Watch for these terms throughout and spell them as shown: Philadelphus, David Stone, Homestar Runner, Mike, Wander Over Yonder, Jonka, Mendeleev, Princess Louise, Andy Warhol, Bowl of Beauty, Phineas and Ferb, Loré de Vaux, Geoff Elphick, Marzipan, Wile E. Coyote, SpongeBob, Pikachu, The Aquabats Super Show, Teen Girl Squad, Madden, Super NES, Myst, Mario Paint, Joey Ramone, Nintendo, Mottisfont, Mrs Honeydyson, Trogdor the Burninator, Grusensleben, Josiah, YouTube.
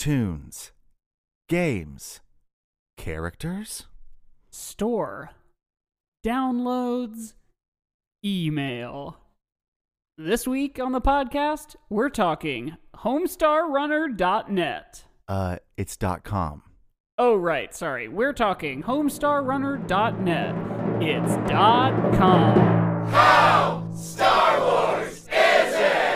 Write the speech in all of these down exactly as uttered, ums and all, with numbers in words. tunes, games, characters, store, downloads, email. This week on the podcast, we're talking homestar runner dot net. Uh, it's .com. Oh, right. Sorry. We're talking homestar runner dot net. It's .com. How Star Wars is it?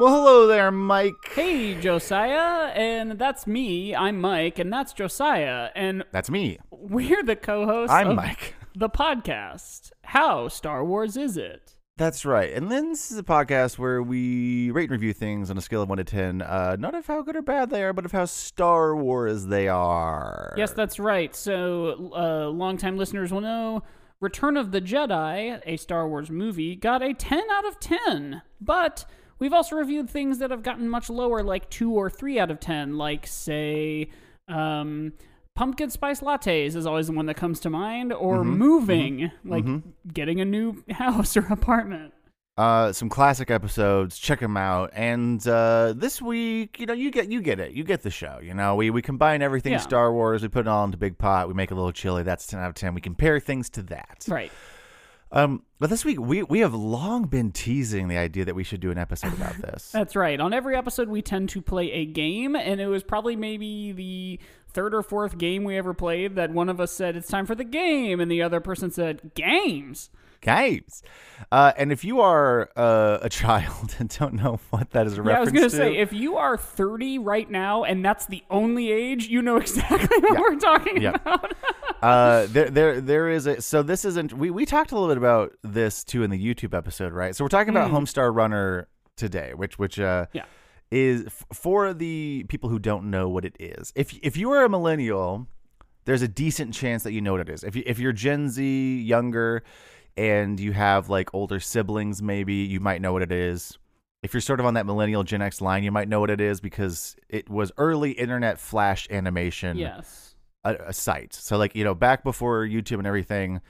Well, hello there, Mike. Hey, Josiah, and that's me. I'm Mike, and that's Josiah, and that's me. We're the co-hosts. I'm of Mike. The podcast. How Star Wars is it? That's right. And then this is a podcast where we rate and review things on a scale of one to ten, uh, not of how good or bad they are, but of how Star Wars they are. Yes, that's right. So, uh, longtime listeners will know. Return of the Jedi, a Star Wars movie, got a ten out of ten, but we've also reviewed things that have gotten much lower, like two or three out of ten, like, say, um, pumpkin spice lattes is always the one that comes to mind, or mm-hmm, moving, mm-hmm, like mm-hmm. getting a new house or apartment. Uh, some classic episodes, check them out. And uh, this week, you know, you get you get it. You get the show, you know. We, we combine everything yeah. Star Wars, we put it all into big pot, we make a little chili, that's ten out of ten. We compare things to that. Right. Um, but this week, we, we have long been teasing the idea that we should do an episode about this. That's right. On every episode, we tend to play a game, and it was probably maybe the third or fourth game we ever played that one of us said, it's time for the game, and the other person said, games. Games. Uh, and if you are uh, a child and don't know what that is a yeah, reference to. I was going to say, if you are thirty right now and that's the only age, you know exactly what yeah. we're talking yeah. about. uh, there, there, there is a, so this isn't, we, we talked a little bit about this too in the YouTube episode, right? So we're talking about mm. Homestar Runner today, which, which, uh, yeah. is f- for the people who don't know what it is. If, if you are a millennial, there's a decent chance that you know what it is. If you, if you're Gen Z, younger, and you have like older siblings, maybe you might know what it is. If you're sort of on that millennial Gen X line, you might know what it is because it was early internet flash animation. Yes, a, a site. So like, you know, back before YouTube and everything,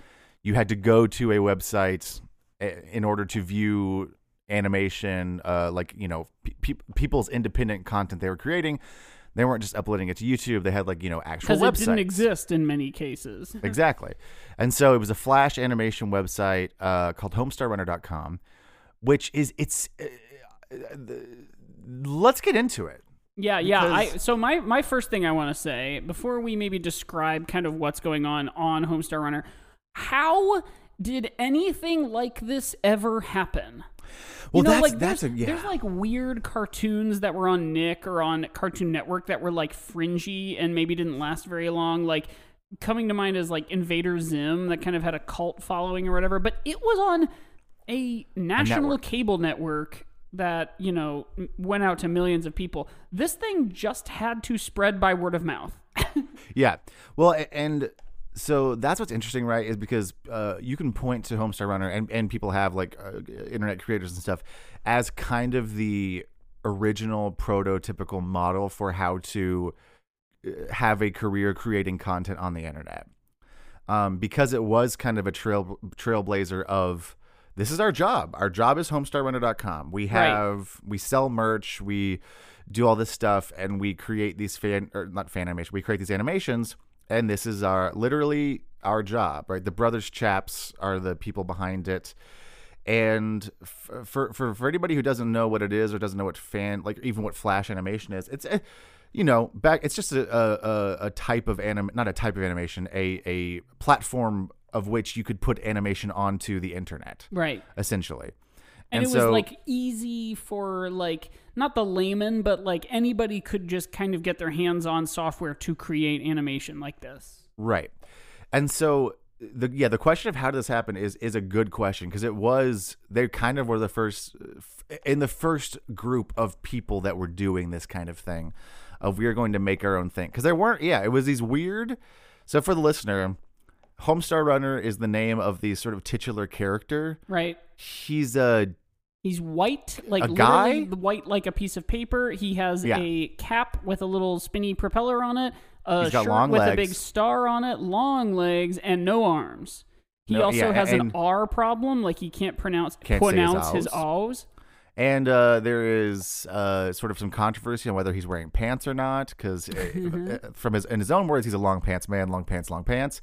you had to go to a website in order to view animation, uh, like, you know, pe- people's independent content they were creating. They weren't just uploading it to YouTube. They had, like, you know, actual websites. Because it didn't exist in many cases. Exactly. And so it was a Flash animation website uh, called homestar runner dot com, which is, it's, uh, the, let's get into it. Yeah, yeah. I, so my, my first thing I want to say, before we maybe describe kind of what's going on on Homestar Runner, how did anything like this ever happen? Well, you know, that's, like, that's a, yeah. There's like weird cartoons that were on Nick or on Cartoon Network that were like fringy and maybe didn't last very long. Like coming to mind is like Invader Zim that kind of had a cult following or whatever, but it was on a national a network. cable network that, you know, went out to millions of people. This thing just had to spread by word of mouth. yeah. Well, and so that's what's interesting, right, is because uh, you can point to Homestar Runner, and, and people have, like, uh, internet creators and stuff, as kind of the original prototypical model for how to have a career creating content on the internet. Um, because it was kind of a trail trailblazer of, this is our job. Our job is homestar runner dot com. We have, right. we sell merch, we do all this stuff, and we create these fan, or not fan animation, we create these animations. And this is our literally our job, right? The Brothers Chaps are the people behind it. And for for for anybody who doesn't know what it is or doesn't know what fan, like even what Flash animation is, it's a, you know back. It's just a a, a type of anim, not a type of animation, a a platform of which you could put animation onto the internet, right? Essentially. And, and it so, was, like, easy for, like, not the layman, but, like, anybody could just kind of get their hands on software to create animation like this. Right. And so, the yeah, the question of how did this happen is is a good question, because it was, they kind of were the first, in the first group of people that were doing this kind of thing, of we are going to make our own thing. Because there weren't, yeah, it was these weird, so for the listener, Homestar Runner is the name of the sort of titular character. Right. He's a He's white, like a guy? White like a piece of paper. He has yeah. a cap with a little spinny propeller on it, a He's got shirt long with legs. a big star on it, long legs, and no arms. He no, also yeah, has an R problem, like he can't pronounce can't pronounce his O's. And uh, there is uh, sort of some controversy on whether he's wearing pants or not, because uh, from his in his own words, he's a long pants man, long pants, long pants,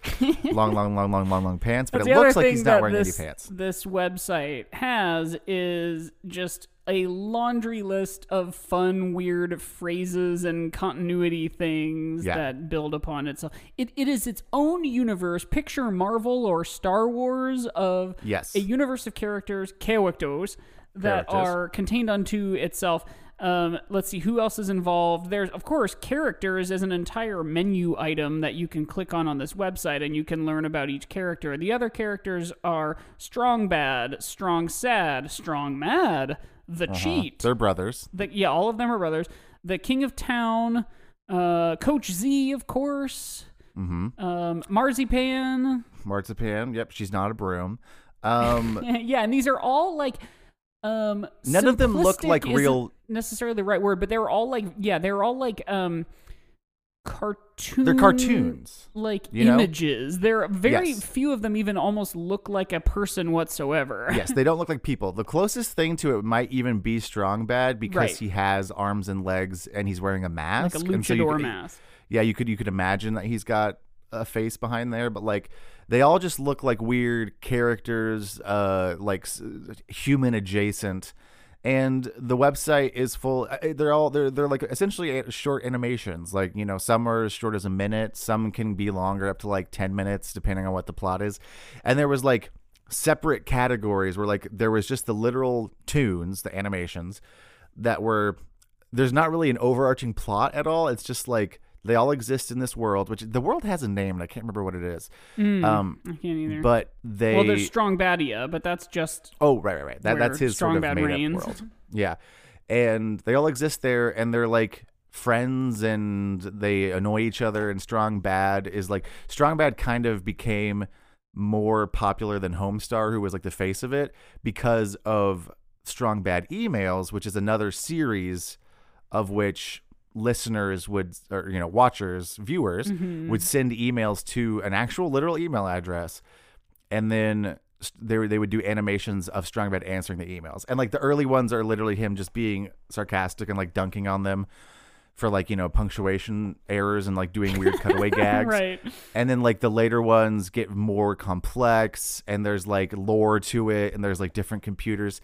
long, long, long, long, long, long pants. But That's it looks like he's not wearing this, any pants. This website has is just a laundry list of fun, weird phrases and continuity things yeah. that build upon itself. It it is its own universe. Picture Marvel or Star Wars of yes. a universe of characters, characters. that characters. are contained unto itself. Um, let's see who else is involved. There's, of course, characters as an entire menu item that you can click on on this website, and you can learn about each character. The other characters are Strong Bad, Strong Sad, Strong Mad, The uh-huh. Cheat. They're brothers. The, yeah, all of them are brothers. The King of Town, uh, Coach Z, of course. Mm-hmm. Um, Marzipan. Marzipan, yep, she's not a broom. Um, yeah, and these are all like... Um, None of them look like real. Necessarily the right word, but they were all like, yeah, they were all like um, cartoons. They're cartoons, like you images. Know? There, very yes. few of them even almost look like a person whatsoever. Yes, they don't look like people. The closest thing to it might even be Strong Bad because right. he has arms and legs, and he's wearing a mask, like a luchador and so you could, mask. Yeah, you could you could imagine that he's got a face behind there, but like. They all just look like weird characters, uh, like human adjacent, and the website is full. They're all they're they're like essentially short animations. Like you know, some are as short as a minute, some can be longer, up to like ten minutes, depending on what the plot is. And there was like separate categories where like there was just the literal tunes, the animations that were. There's not really an overarching plot at all. It's just like. They all exist in this world, which the world has a name, and I can't remember what it is. Mm, um, I can't either. But they well, there's Strong Badia, but that's just oh right, right, right. That that's his Strong sort of made reigns. Up world. Yeah, and they all exist there, and they're like friends, and they annoy each other. And Strong Bad is like Strong Bad kind of became more popular than Homestar, who was like the face of it, because of Strong Bad Emails, which is another series of which. Listeners would, or you know, watchers, viewers mm-hmm. would send emails to an actual literal email address, and then they they would do animations of Strong Bad answering the emails. And like the early ones are literally him just being sarcastic and like dunking on them for like you know punctuation errors and like doing weird cutaway gags. Right. And then like the later ones get more complex, and there's like lore to it, and there's like different computers.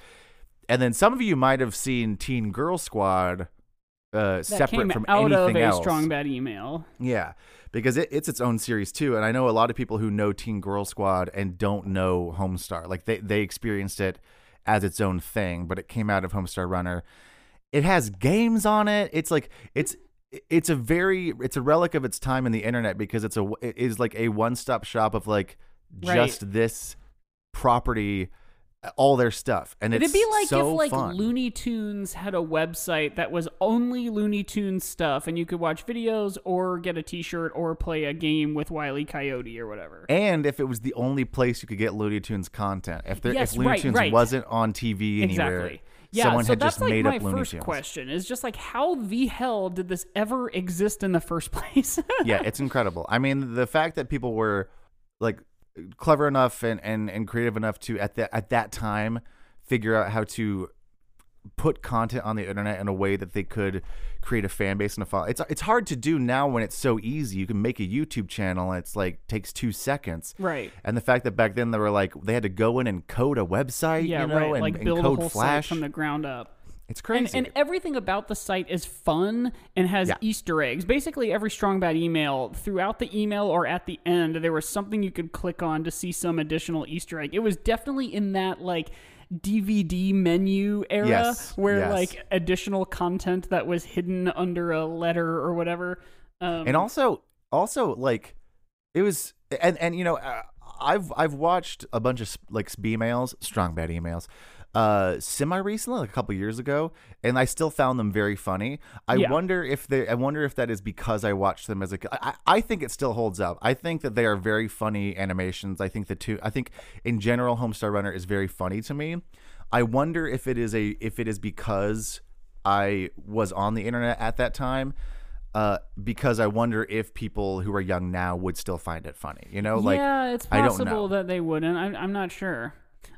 And then some of you might have seen Teen Girl Squad. Uh, that separate came from out anything of a else. Strong Bad email. Yeah, because it, it's its own series too, and I know a lot of people who know Teen Girl Squad and don't know Homestar. Like they they experienced it as its own thing, but it came out of Homestar Runner. It has games on it. It's like it's it's a very it's a relic of its time in the internet because it's a it is like a one stop shop of like right. just this property. All their stuff, and it's it'd be like so if like fun. Looney Tunes had a website that was only Looney Tunes stuff, and you could watch videos or get a T-shirt or play a game with Wile E. Coyote or whatever. And if it was the only place you could get Looney Tunes content, if there, yes, if Looney right, Tunes right. wasn't on T V anywhere, exactly. yeah, someone so had just like made up Looney Tunes. That's my first question: is just like how the hell did this ever exist in the first place? Yeah, it's incredible. I mean, the fact that people were like. Clever enough and, and, and creative enough to at that at that time figure out how to put content on the internet in a way that they could create a fan base and a follow. It's it's hard to do now when it's so easy. You can make a YouTube channel and it's like takes two seconds. Right. And the fact that back then they were like they had to go in and code a website, yeah, you know, right. and, like and build code a whole Flash site from the ground up. It's crazy. And, and everything about the site is fun and has yeah. Easter eggs. Basically, every Strong Bad email, throughout the email or at the end, there was something you could click on to see some additional Easter egg. It was definitely in that, like, D V D menu era yes. where, yes. like, additional content that was hidden under a letter or whatever. Um, and also, also, like, it was... And, and you know, I've I've watched a bunch of, like, B-mails, Strong Bad emails, uh semi recently, like a couple years ago, and I still found them very funny. I yeah. wonder if they I wonder if that is because I watched them as a I, I think it still holds up. I think that they are very funny animations. I think the two I think in general Homestar Runner is very funny to me. I wonder if it is a if it is because I was on the internet at that time, uh, because I wonder if people who are young now would still find it funny. You know, like yeah, it's possible that they wouldn't. I'm, I'm not sure.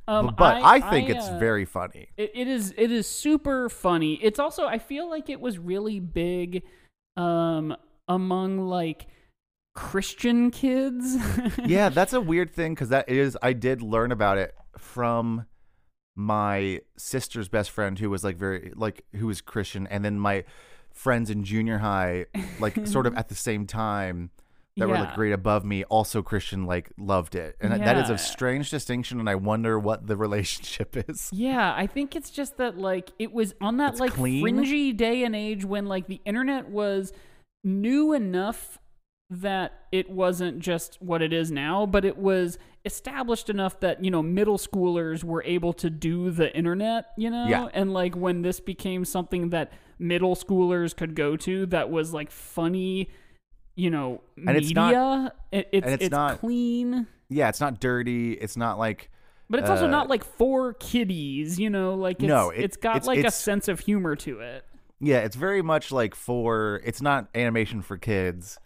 Um, but, but I, I think I, uh, it's very funny. It, it is. It is super funny. It's also, I feel like it was really big um, among like Christian kids. Yeah, that's a weird thing because that is. I did learn about it from my sister's best friend who was like very like who was Christian, and then my friends in junior high, like sort of at the same time, that yeah. were like grade above me, also Christian, like loved it. And yeah. that is a strange distinction, and I wonder what the relationship is. Yeah, I think it's just that like it was on that it's like clean. fringy day and age when like the internet was new enough that it wasn't just what it is now, but it was established enough that, you know, middle schoolers were able to do the internet, you know? Yeah. And like when this became something that middle schoolers could go to that was like funny, you know, and media. It's not, it, it's, and it's, it's not clean. Yeah, it's not dirty. It's not like, but it's uh, also not like for kiddies, you know, like it's, no, it, it's got it's, like it's, a sense of humor to it. Yeah, it's very much like for, it's not animation for kids,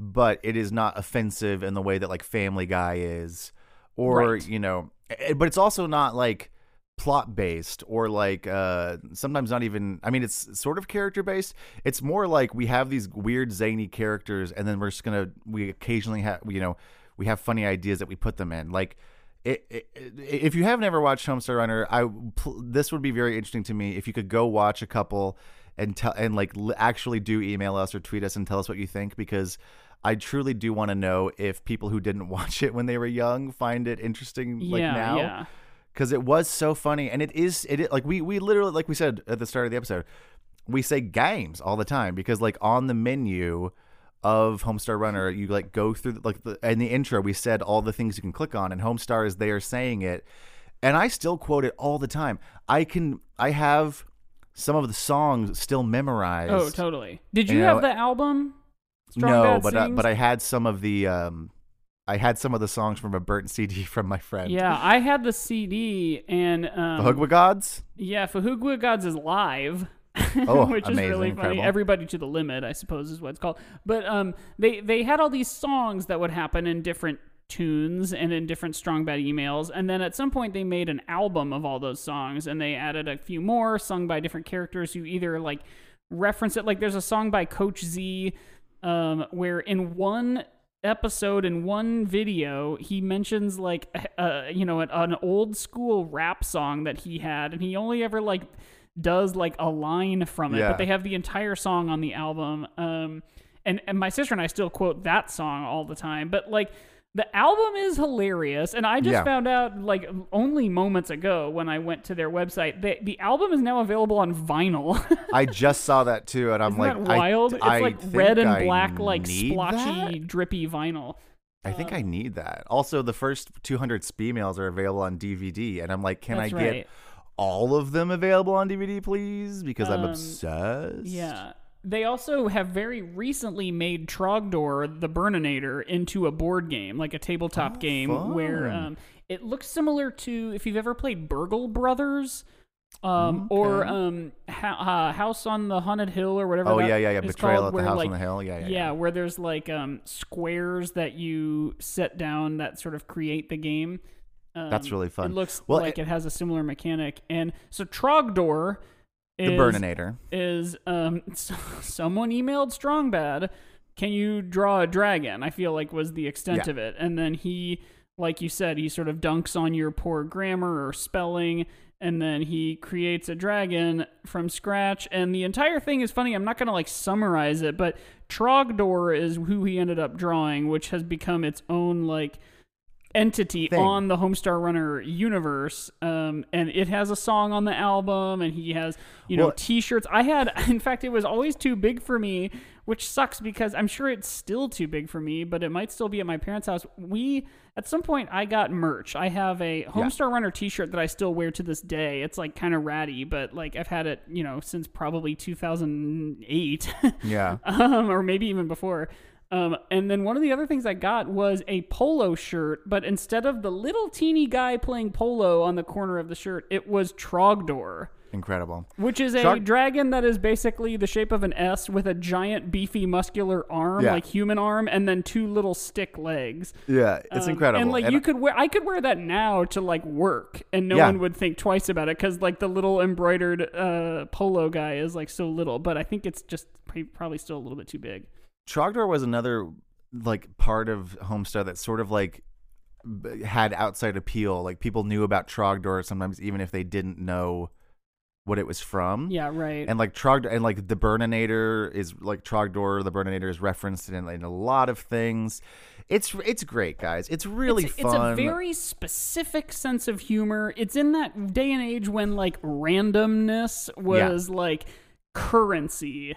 but it is not offensive in the way that like Family Guy is, or, right. you know, but it's also not like plot based or like uh sometimes not even, I mean, it's sort of character based. It's more like we have these weird zany characters, and then we're just gonna we occasionally have, you know, we have funny ideas that we put them in. Like it, it, if you have never watched Homestar Runner, I pl- this would be very interesting to me if you could go watch a couple and tell and like l- actually do email us or tweet us and tell us what you think, because I truly do want to know if people who didn't watch it when they were young find it interesting like yeah, now. Yeah. Because it was so funny, and it is it like we we literally, like we said at the start of the episode, we say games all the time because like on the menu of Homestar Runner, you like go through like the in the intro we said all the things you can click on, and Homestar is there saying it, and I still quote it all the time. I can I have some of the songs still memorized. Oh, totally. Did you, you know, have the album? Strong no, Bad but I, but I had some of the. Um, I had some of the songs from a burnt C D from my friend. Yeah, I had the C D and... Um, Fhqwhgads? Yeah, Fhqwhgads is live, oh, which amazing, is really funny. Incredible. Everybody to the Limit, I suppose, is what it's called. But um, they, they had all these songs that would happen in different tunes and in different Strong Bad emails. And then at some point, they made an album of all those songs, and they added a few more sung by different characters who either like reference it. Like there's a song by Coach Z um, where in one... episode, in one video, he mentions like uh you know an, an old school rap song that he had, and he only ever like does like a line from it, yeah. but they have the entire song on the album, um and and my sister and I still quote that song all the time. But like the album is hilarious, and I just yeah. found out like only moments ago when I went to their website that the album is now available on vinyl. I just saw that too, and I'm Isn't like, that wild? I, it's I like red and I black, like splotchy, that? drippy vinyl. I think uh, I need that. Also, the first two hundred Spemails are available on D V D, and I'm like, can I get right. all of them available on D V D, please? Because um, I'm obsessed. Yeah. They also have very recently made Trogdor the Burninator into a board game, like a tabletop oh, game fun. where um, it looks similar to, if you've ever played Burgle Brothers um, okay. or um, ha- uh, House on the Haunted Hill or whatever. Oh, that yeah, yeah, yeah. Betrayal called, at the House like, on the Hill. Yeah, yeah, yeah. Yeah, where there's like um, squares that you set down that sort of create the game. Um, That's really fun. It looks well, like it-, it has a similar mechanic. And so Trogdor... Is, the Burninator. Is um so, someone emailed Strong Bad, can you draw a dragon? I feel like was the extent yeah. of it. And then he, like you said, he sort of dunks on your poor grammar or spelling, and then he creates a dragon from scratch. And the entire thing is funny. I'm not gonna like summarize it, but Trogdor is who he ended up drawing, which has become its own like entity thing on the Homestar Runner universe, um and it has a song on the album, and he has you know well, t-shirts. I had, in fact, it was always too big for me, which sucks because I'm sure it's still too big for me, but it might still be at my parents' house. We at some point I got merch. I have a Homestar yeah. Runner t-shirt that I still wear to this day. It's like kind of ratty, but like I've had it you know since probably two thousand eight yeah um or maybe even before. Um, and then one of the other things I got was a polo shirt, but instead of the little teeny guy playing polo on the corner of the shirt, it was Trogdor. Incredible. Which is a Trog- dragon that is basically the shape of an S with a giant, beefy, muscular arm, yeah. like human arm, and then two little stick legs. Yeah, it's um, incredible. And like and you I- could wear, I could wear that now to like work, and no yeah. one would think twice about it because like the little embroidered uh, polo guy is like so little, but I think it's just probably still a little bit too big. Trogdor was another like part of Homestar that sort of like b- had outside appeal. Like people knew about Trogdor sometimes, even if they didn't know what it was from. Yeah, right. And like Trogdor, and like the Burninator is like Trogdor. The Burninator is referenced in, in a lot of things. It's it's great, guys. It's really it's, fun. It's a very specific sense of humor. It's in that day and age when like randomness was yeah. like currency.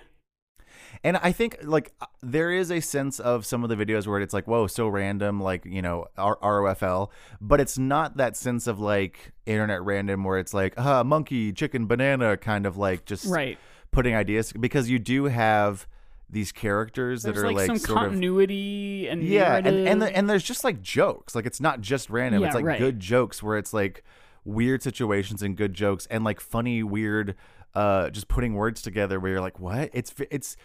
And I think like there is a sense of some of the videos where it's like, whoa, so random, like, you know, R O F L. But it's not that sense of like internet random where it's like, ah, monkey, chicken, banana, kind of like just right. putting ideas, because you do have these characters there's that are like, like some sort continuity of, and yeah, narrative. and and, the, and there's just like jokes, like it's not just random. Yeah, it's like right. good jokes where it's like weird situations and good jokes and like funny weird, uh, just putting words together where you're like, what? It's it's.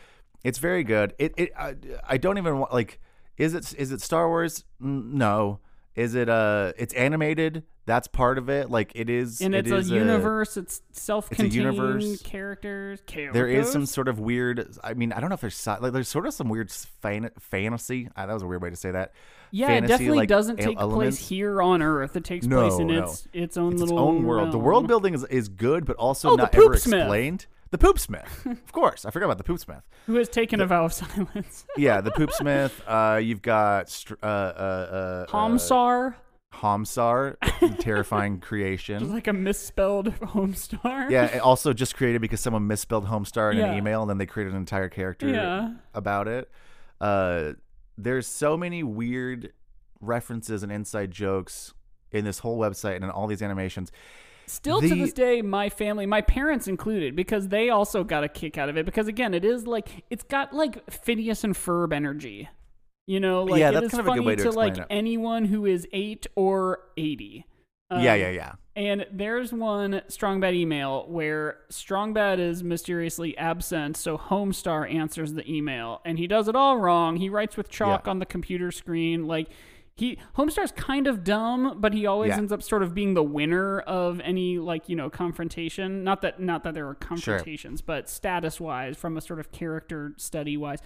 It's very good. It it I, I don't even want, like, is it is it Star Wars? No. Is it uh? It's animated. That's part of it. Like it is. And it's it is a universe. A, it's self-contained. It's a universe. Characters. Characters. There is some sort of weird. I mean, I don't know if there's like there's sort of some weird fan, fantasy. Ah, that was a weird way to say that. Yeah, fantasy, it definitely like, doesn't take elements. place here on Earth. It takes no, place in no. its its own it's little its own world. Realm. The world building is, is good, but also oh, not ever Poopsmith. explained. The Poopsmith, of course. I forgot about the Poopsmith. Who has taken the, a vow of silence. yeah, the Poopsmith. Uh, you've got uh, uh, uh, Homsar. Uh, Homsar, terrifying creation. Just like a misspelled Homestar. Yeah, also just created because someone misspelled Homestar in yeah. an email, and then they created an entire character yeah. about it. Uh, there's so many weird references and inside jokes in this whole website and in all these animations. Still the, to this day, my family, my parents included, because they also got a kick out of it. Because again, it is like, it's got like Phineas and Ferb energy. You know, like yeah, it that's is kind of funny a good way to, to like it. anyone who is eight or eighty. Um, yeah, yeah, yeah. And there's one Strong Bad email where Strong Bad is mysteriously absent, so Homestar answers the email. And he does it all wrong. He writes with chalk yeah. on the computer screen, like... He Homestar's kind of dumb, but he always yeah. ends up sort of being the winner of any like, you know, confrontation. Not that not that there are confrontations, sure. but status wise, from a sort of character study wise.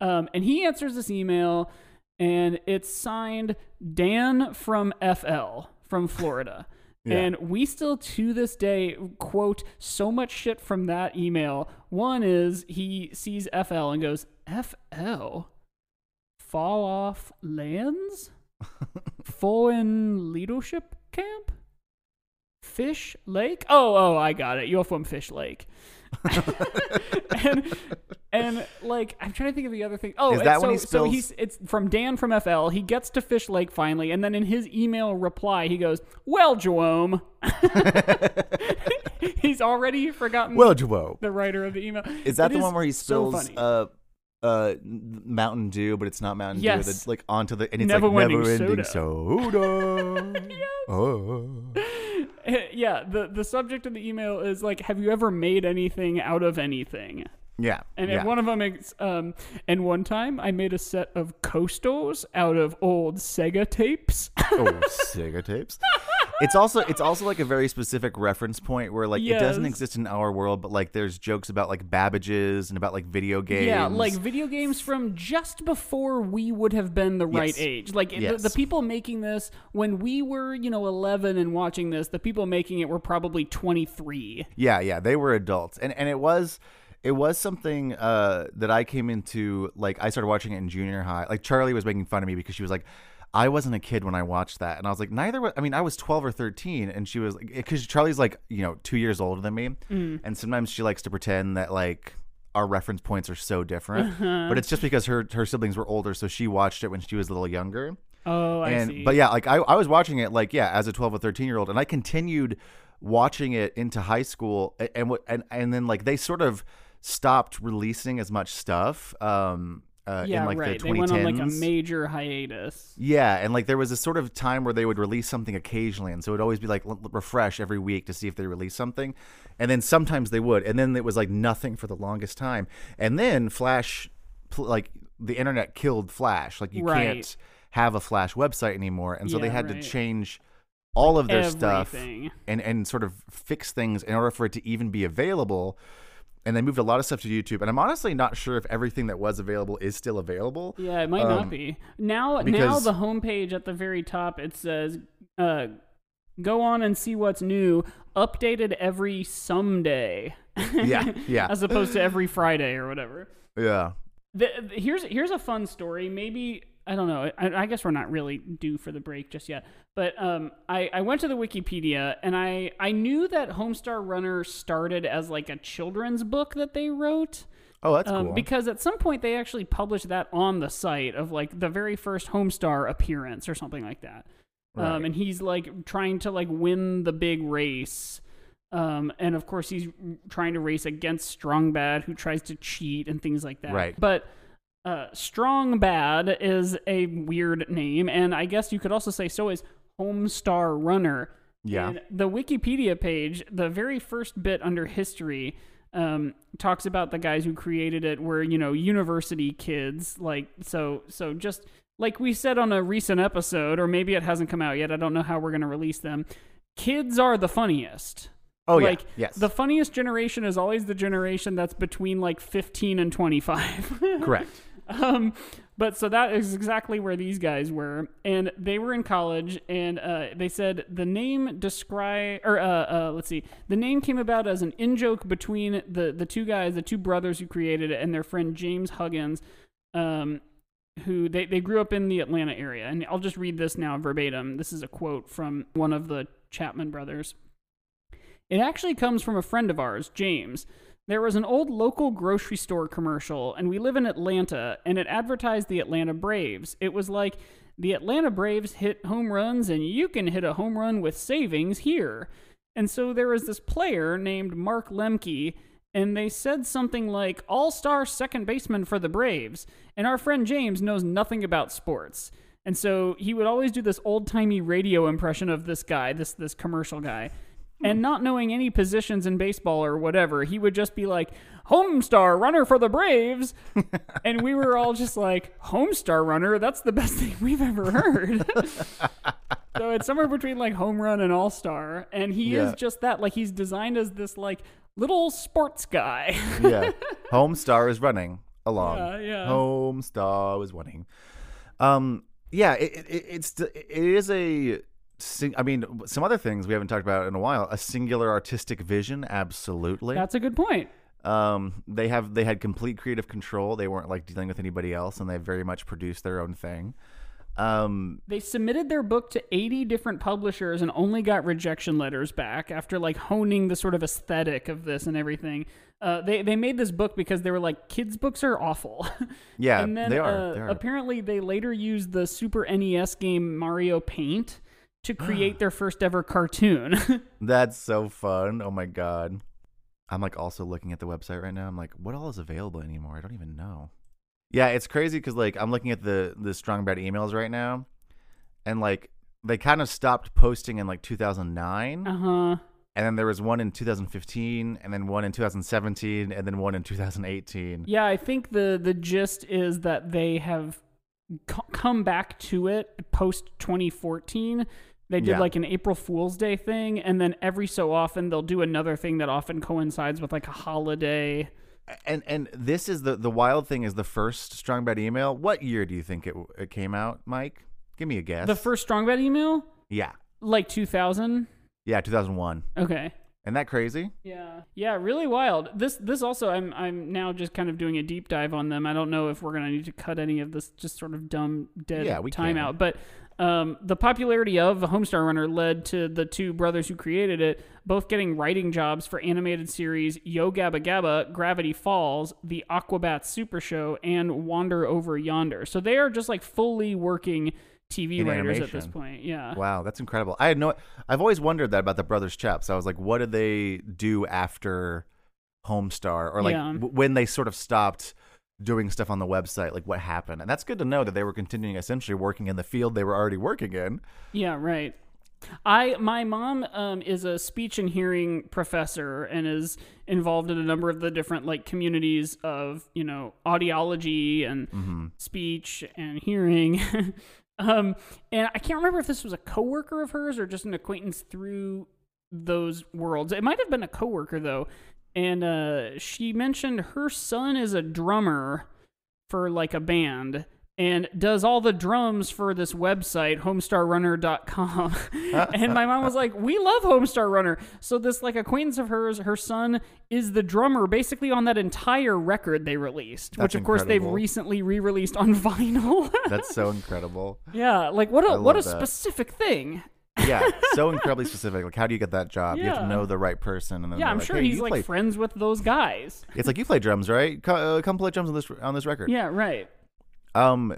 Um, and he answers this email, and it's signed Dan from F L from Florida. Yeah. And we still, to this day, quote so much shit from that email. One is he sees F L and goes, F L? Fall off lands? Foreign leadership camp? Fish Lake? Oh, oh, I got it. You're from Fish Lake. and and like I'm trying to think of the other thing. Oh, is that so, when he spills? So he's it's from Dan from F L. He gets to Fish Lake finally, and then in his email reply, he goes, "Well, Jerome." He's already forgotten. Well, Jerome, the writer of the email. Is that it the one where he spills? So uh, Uh, Mountain Dew, but it's not Mountain yes. Dew. It's like onto the and it's never like never ending soda. soda. yes. oh. Yeah. The the subject of the email is like, have you ever made anything out of anything? Yeah. And yeah. one of them is, um, and one time I made a set of coasters out of old Sega tapes. oh, Sega tapes. It's also it's also like a very specific reference point where like yes. it doesn't exist in our world, but like there's jokes about like Babbage's and about like video games. Yeah, like video games from just before we would have been the right yes. age. Like yes. the, the people making this when we were, you know, eleven and watching this, the people making it were probably twenty-three. Yeah, yeah, they were adults. And and it was It was something uh, that I came into, like, I started watching it in junior high. Like, Charlie was making fun of me because she was like, I wasn't a kid when I watched that. And I was like, neither was, I mean, I was twelve or thirteen. And she was like, because Charlie's like, you know, two years older than me. Mm. And sometimes she likes to pretend that, like, our reference points are so different. Uh-huh. But it's just because her, her siblings were older. So she watched it when she was a little younger. Oh, I and, see. But yeah, like, I, I was watching it, like, yeah, as a twelve or thirteen year old. And I continued watching it into high school. And, and, and then, like, they sort of stopped releasing as much stuff um uh, yeah, in like right. the twenty tens. They went on like a major hiatus. Yeah, and like there was a sort of time where they would release something occasionally, and so it would always be like l- refresh every week to see if they released something, and then sometimes they would, and then it was like nothing for the longest time, and then Flash, pl- like the internet killed Flash, like you right. can't have a Flash website anymore, and so yeah, they had right. to change all of their Everything. stuff and, and sort of fix things in order for it to even be available. And they moved a lot of stuff to YouTube. And I'm honestly not sure if everything that was available is still available. Yeah, it might um, not be. Now, now the homepage at the very top, it says, uh, go on and see what's new. Updated every someday. Yeah, yeah. As opposed to every Friday or whatever. Yeah. The, the, here's, here's a fun story. Maybe... I don't know. I, I guess we're not really due for the break just yet. But um, I, I went to the Wikipedia, and I, I knew that Homestar Runner started as like a children's book that they wrote. Oh, that's um, cool. Because at some point they actually published that on the site of like the very first Homestar appearance or something like that. Right. Um, and he's like trying to like win the big race. Um, and of course he's trying to race against Strong Bad, who tries to cheat and things like that. Right. But... Uh, Strong Bad is a weird name, and I guess you could also say so is Homestar Runner. Yeah. And the Wikipedia page, the very first bit under history, um, talks about the guys who created it were, you know, university kids. Like so, so just like we said on a recent episode, or maybe it hasn't come out yet. I don't know how we're going to release them. Kids are the funniest. Oh, like, yeah. Yes. The funniest generation is always the generation that's between like fifteen and twenty-five. Correct. Um, but so that is exactly where these guys were, and they were in college, and uh, they said the name describe or uh, uh, let's see, the name came about as an in joke between the the two guys, the two brothers who created it, and their friend James Huggins, um, who they they grew up in the Atlanta area, and I'll just read this now verbatim. This is a quote from one of the Chapman brothers. It actually comes from a friend of ours, James. There was an old local grocery store commercial, and we live in Atlanta, and it advertised the Atlanta Braves. It was like, the Atlanta Braves hit home runs, and you can hit a home run with savings here. And so there was this player named Mark Lemke, and they said something like, all-star second baseman for the Braves. And our friend James knows nothing about sports. And so he would always do this old-timey radio impression of this guy, this this commercial guy. And not knowing any positions in baseball or whatever, he would just be like, Homestar Runner for the Braves. And we were all just like, Homestar Runner? That's the best thing we've ever heard. So it's somewhere between like home run and all-star. And he yeah. is just that. Like he's designed as this like little sports guy. Yeah. Homestar is running along. Yeah, yeah. Homestar is running. Um, yeah, it, it, it's, it is a... Sing, I mean, some other things we haven't talked about in a while. A singular artistic vision, absolutely. That's a good point. Um, they have they had complete creative control. They weren't like dealing with anybody else, and they very much produced their own thing. Um, they submitted their book to eighty different publishers and only got rejection letters back after like honing the sort of aesthetic of this and everything. Uh, they they made this book because they were like, kids' books are awful. Yeah, and then, they are, uh, they are. Apparently, they later used the Super N E S game Mario Paint to create their first ever cartoon. That's so fun. Oh my God. I'm like also looking at the website right now. I'm like, what all is available anymore? I don't even know. Yeah, it's crazy because like I'm looking at the the Strong Bad emails right now, and like they kind of stopped posting in like two thousand nine. Uh-huh. And then there was one in two thousand fifteen, and then one in two thousand seventeen, and then one in two thousand eighteen. Yeah, I think the the gist is that they have co- come back to it post twenty fourteen. They did yeah. like an April Fool's Day thing, and then every so often they'll do another thing that often coincides with like a holiday. And and this is the, the wild thing is the first Strong Bad email. What year do you think it, it came out, Mike? Give me a guess. The first Strong Bad email? Yeah. Like two thousand? Yeah, two thousand one. Okay. Isn't that crazy? Yeah. Yeah, really wild. This this also, I'm I'm now just kind of doing a deep dive on them. I don't know if we're going to need to cut any of this just sort of dumb, dead yeah, we time can. out. But um, the popularity of Homestar Runner led to the two brothers who created it both getting writing jobs for animated series Yo Gabba Gabba, Gravity Falls, The Aquabats Super Show, and Wander Over Yonder. So they are just like fully working T V in writers animation. At this point. Yeah. Wow, that's incredible. I had no I've always wondered that about the Brothers Chaps. I was like, what did they do after Homestar? Or like yeah. w- when they sort of stopped doing stuff on the website, like what happened. And that's good to know that they were continuing essentially working in the field they were already working in. Yeah, right. I my mom um, is a speech and hearing professor and is involved in a number of the different like communities of, you know, audiology and mm-hmm. speech and hearing. um, and I can't remember if this was a coworker of hers or just an acquaintance through those worlds. It might have been a coworker though. And uh, she mentioned her son is a drummer for like a band and does all the drums for this website, homestar runner dot com. And my mom was like, we love Homestar Runner. So this like acquaintance of hers, her son is the drummer basically on that entire record they released, That's which of incredible. course they've recently re-released on vinyl. That's so incredible. Yeah. Like what a, what a that. specific thing. Yeah, so incredibly specific. Like, how do you get that job? Yeah. You have to know the right person. And then yeah, I'm like, sure hey, he's like play... friends with those guys. It's like, you play drums, right? Come, uh, come play drums on this on this record. Yeah, right. Um,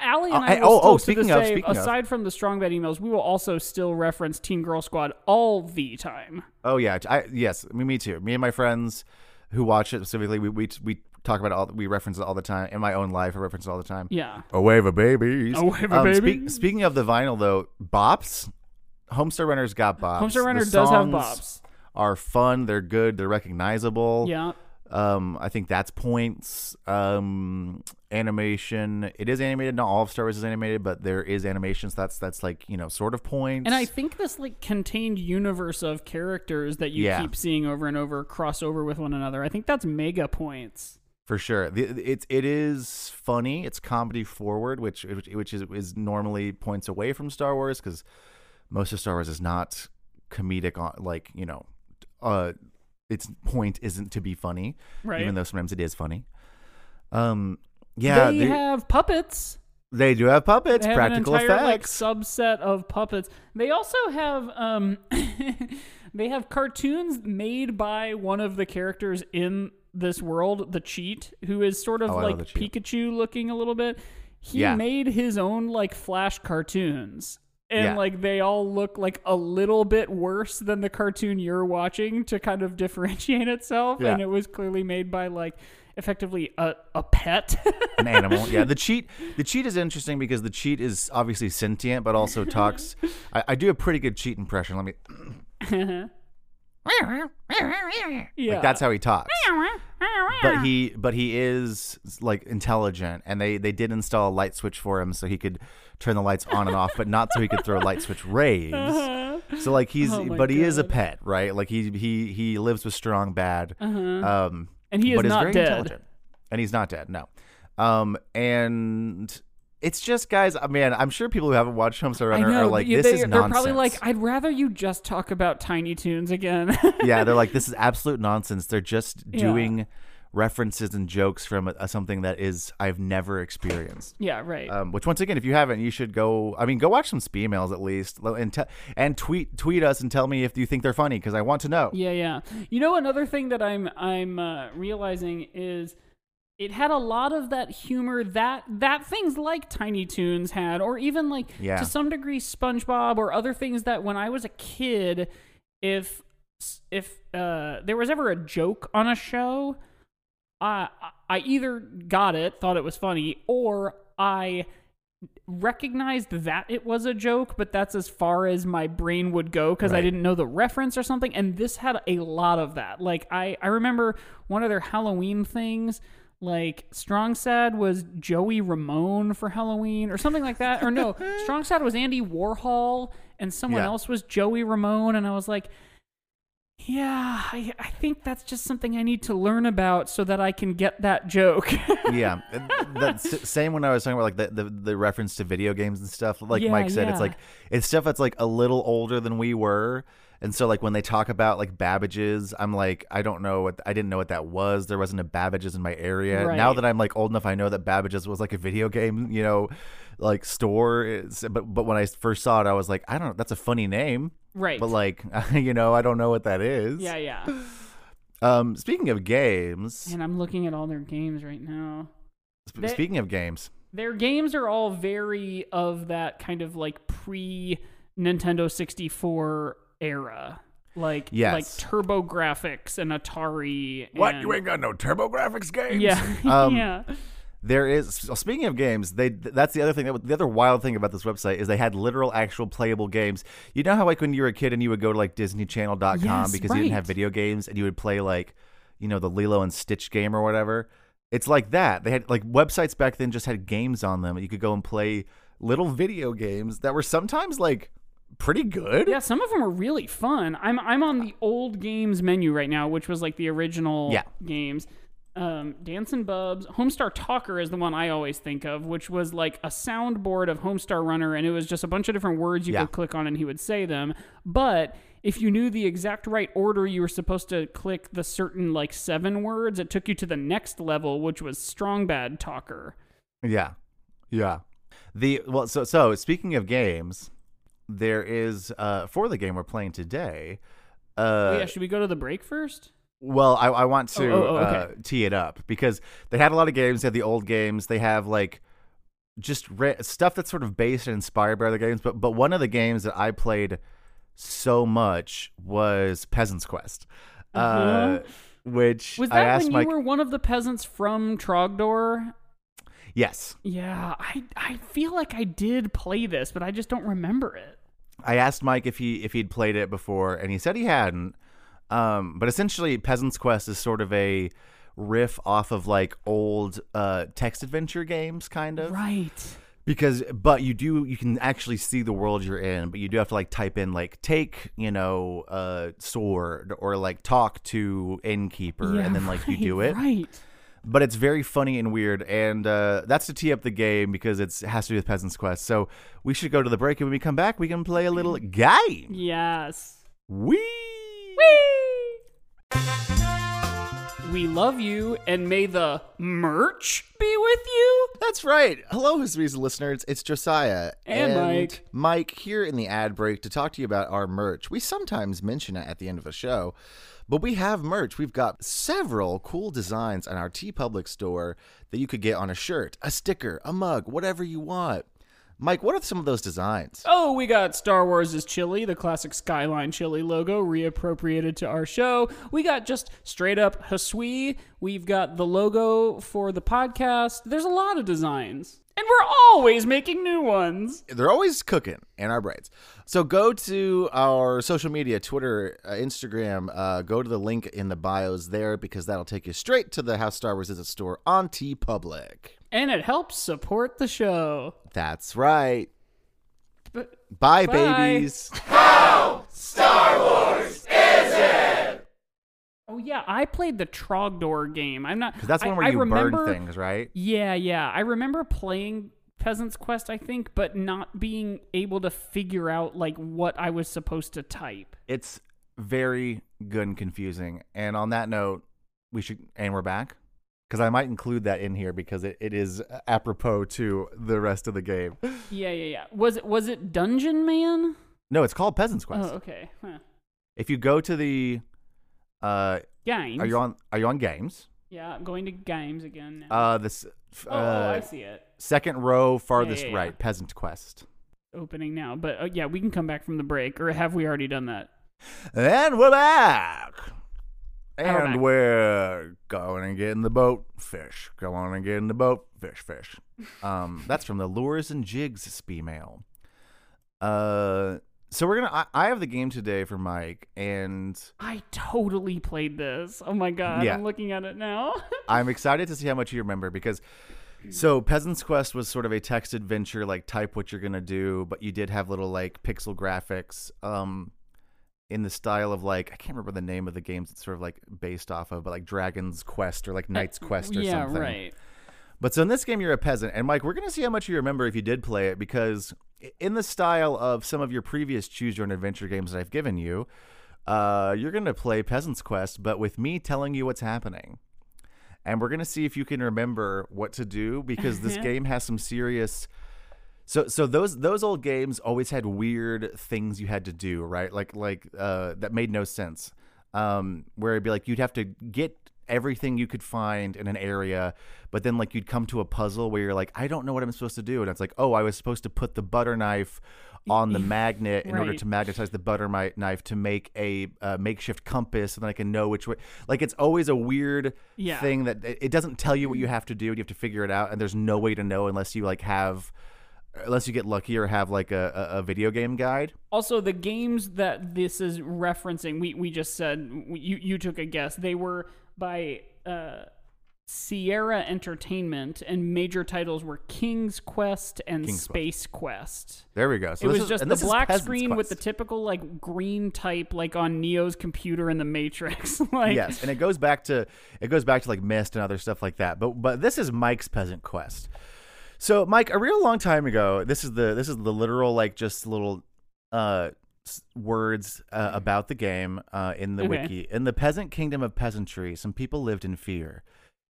Allie and I. I will oh, oh, speaking of, day, speaking aside of. from the Strong Bad emails, we will also still reference Teen Girl Squad all the time. Oh yeah, I yes, me, me too. Me and my friends who watch it specifically, we we we talk about it all. We reference it all the time. In my own life, I reference it all the time. Yeah. A wave of babies. A wave of um, babies. Spe- speaking of the vinyl, though, bops. Homestar Runner's got bops. Homestar Runner does have bops. Are fun. They're good. They're recognizable. Yeah. Um, I think that's points. Um, animation. It is animated. Not all of Star Wars is animated, but there is animation. So that's that's like you know sort of points. And I think this like contained universe of characters that you yeah. keep seeing over and over cross over with one another. I think that's mega points. For sure, it's it is funny. It's comedy forward, which which is is normally points away from Star Wars because. Most of Star Wars is not comedic, on, like, you know, uh, its point isn't to be funny, right. Even though sometimes it is funny. Um, yeah, they, they have puppets. They do have puppets, they have practical an entire, effects. Like, subset of puppets. They also have um, they have cartoons made by one of the characters in this world, The Cheat, who is sort of oh, like Pikachu looking a little bit. He yeah. made his own like Flash cartoons. And, yeah. like, they all look, like, a little bit worse than the cartoon you're watching to kind of differentiate itself. Yeah. And it was clearly made by, like, effectively a, a pet. An animal, yeah. The cheat the cheat is interesting because the cheat is obviously sentient but also talks. I, I do a pretty good cheat impression. Let me... yeah. Like, that's how he talks. But he but he is, like, intelligent. And they, they did install a light switch for him so he could... turn the lights on and off, but not so he could throw light switch rays. Uh-huh. So like he's, oh but he God. is a pet, right? Like he he he lives with Strong Bad, uh-huh. um, and he is but not is very dead. Intelligent. And he's not dead, no. Um, and it's just guys, man. I'm sure people who haven't watched Homestar Runner know, are like, this they, is they're nonsense. They're probably like, I'd rather you just talk about Tiny Toons again. Yeah, they're like, this is absolute nonsense. They're just doing. Yeah. References and jokes from a, a, something that is I've never experienced. Yeah, right. Um, which once again, if you haven't, you should go. I mean, go watch some Spee emails at least, and te- and tweet tweet us and tell me if you think they're funny because I want to know. Yeah, yeah. You know, another thing that I'm I'm uh, realizing is it had a lot of that humor that that things like Tiny Toons had, or even like yeah. to some degree SpongeBob or other things that when I was a kid, if if uh, there was ever a joke on a show. I I either got it, thought it was funny, or I recognized that it was a joke, but that's as far as my brain would go because right. I didn't know the reference or something. And this had a lot of that. Like, I, I remember one of their Halloween things, like, Strong Sad was Joey Ramone for Halloween or something like that. Or no, Strong Sad was Andy Warhol and someone yeah. else was Joey Ramone. And I was like... Yeah, I, I think that's just something I need to learn about so that I can get that joke. yeah, that's same when I was talking about like the, the, the reference to video games and stuff. Like yeah, Mike said, yeah. it's like it's stuff that's like a little older than we were, and so like when they talk about like Babbage's, I'm like, I don't know what I didn't know what that was. There wasn't a Babbage's in my area. Right. Now that I'm like old enough, I know that Babbage's was like a video game, you know, like store. It's, but but when I first saw it, I was like, I don't know, that's a funny name. Right. But like, you know, I don't know what that is. Yeah, yeah. Um, speaking of games. And I'm looking at all their games right now. Sp- they, speaking of games. Their games are all very of that kind of like pre-Nintendo sixty-four era. Like, yes. like TurboGrafx and Atari. And... What? You ain't got no TurboGrafx games? Yeah. um, yeah. There is. Speaking of games, they that's the other thing. The other wild thing about this website is they had literal, actual playable games. You know how, like, when you were a kid and you would go to, like, Disney Channel dot com yes, because right. you didn't have video games and you would play, like, you know, the Lilo and Stitch game or whatever? It's like that. They had, like, websites back then just had games on them. You could go and play little video games that were sometimes, like, pretty good. Yeah, some of them were really fun. I'm I'm on the old games menu right now, which was, like, the original yeah. games. Um, Dancin' Bubs. Homestar Talker is the one I always think of, which was like a soundboard of Homestar Runner, and it was just a bunch of different words you yeah. could click on and he would say them. But if you knew the exact right order you were supposed to click the certain like seven words, it took you to the next level, which was Strong Bad Talker. Yeah. Yeah. The well so so speaking of games, there is uh for the game we're playing today. Uh oh, yeah, should we go to the break first? Well, I, I want to oh, oh, okay. uh, tee it up because they had a lot of games. They had the old games. They have like just re- stuff that's sort of based and inspired by other games. But but one of the games that I played so much was Peasant's Quest, uh-huh. uh, which was that I asked when you Mike, were one of the peasants from Trogdor? Yes. Yeah, I I feel like I did play this, but I just don't remember it. I asked Mike if he if he'd played it before, and he said he hadn't. Um, but essentially, Peasant's Quest is sort of a riff off of like old uh, text adventure games, kind of. Right. Because, but you do, you can actually see the world you're in, but you do have to like type in like take, you know, uh, sword or like talk to innkeeper, yeah, and then like right, you do it. Right. But it's very funny and weird, and uh, that's to tee up the game because it's, it has to do with Peasant's Quest. So we should go to the break, and when we come back, we can play a little game. Yes. Wee. Whee! We love you, and may the merch be with you. That's right. Hello, History's listeners. It's Josiah and, and Mike. Mike here in the ad break to talk to you about our merch. We sometimes mention it at the end of a show, but we have merch. We've got several cool designs on our TeePublic store that you could get on a shirt, a sticker, a mug, whatever you want. Mike, what are some of those designs? Oh, we got Star Wars is Chili, the classic Skyline Chili logo reappropriated to our show. We got just straight up Hasui. We've got the logo for the podcast. There's a lot of designs. And we're always making new ones. They're always cooking in our brains. So go to our social media, Twitter, uh, Instagram. Uh, go to the link in the bios there because that'll take you straight to the How Star Wars Is It store on TeePublic. And it helps support the show. That's right. B- bye, bye, babies. How Star Wars is it? Oh, yeah. I played the Trogdor game. I'm not. Because that's one I, where I you remember, burn things, right? Yeah, yeah. I remember playing Peasant's Quest, I think, but not being able to figure out like what I was supposed to type. It's very good and confusing. And on that note, we should. And we're back. Because I might include that in here because it, it is apropos to the rest of the game. Yeah, yeah, yeah. Was it was it Dungeon Man? No, it's called Peasant's Quest. Oh, okay. Huh. If you go to the uh, games, are you on? Are you on games? Yeah, I'm going to games again. Now. Uh, this. Uh, oh, I see it. Second row, farthest yeah, yeah, yeah. right, Peasant's Quest. Opening now, but uh, yeah, we can come back from the break, or have we already done that? And we're back. And we're going and getting the boat, fish. Go on and get in the boat, fish, fish. Um, that's from the Lures and Jigs Spee Mail. Uh, so we're gonna. I, I have the game today for Mike, and I totally played this. Oh my god, yeah. I'm looking at it now. I'm excited to see how much you remember because. So Peasant's Quest was sort of a text adventure, like type what you're gonna do, but you did have little like pixel graphics. Um. In the style of like, I can't remember the name of the games it's sort of like based off of, but like Dragon's Quest or like Knight's Quest or yeah, something. Yeah, right. But so in this game, you're a peasant. And Mike, we're going to see how much you remember if you did play it, because in the style of some of your previous Choose Your Own Adventure games that I've given you, uh, you're going to play Peasant's Quest, but with me telling you what's happening. And we're going to see if you can remember what to do, because this game has some serious... So so those those old games always had weird things you had to do, right? Like like uh, that made no sense. Um, where it'd be like you'd have to get everything you could find in an area, but then like you'd come to a puzzle where you're like, I don't know what I'm supposed to do, and it's like, oh, I was supposed to put the butter knife on the magnet in right. order to magnetize the butter knife to make a uh, makeshift compass, so then I can know which way. Like, it's always a weird yeah. thing that it doesn't tell you what you have to do. You have to figure it out, and there's no way to know unless you like have, unless you get lucky or have like a, a video game guide. Also, the games that this is referencing, we we just said you you took a guess. They were by. Uh, Sierra Entertainment, and major titles were King's Quest and King's Space Quest. Quest. There we go. So it was is, just the black screen Quest. With the typical like green type, like on Neo's computer in the Matrix. Like, yes, and it goes back to it goes back to like Myst and other stuff like that. But but this is Mike's Peasant Quest. So Mike, a real long time ago, this is the this is the literal like just little uh, words uh, about the game uh, in the okay. wiki. In the peasant kingdom of peasantry, some people lived in fear.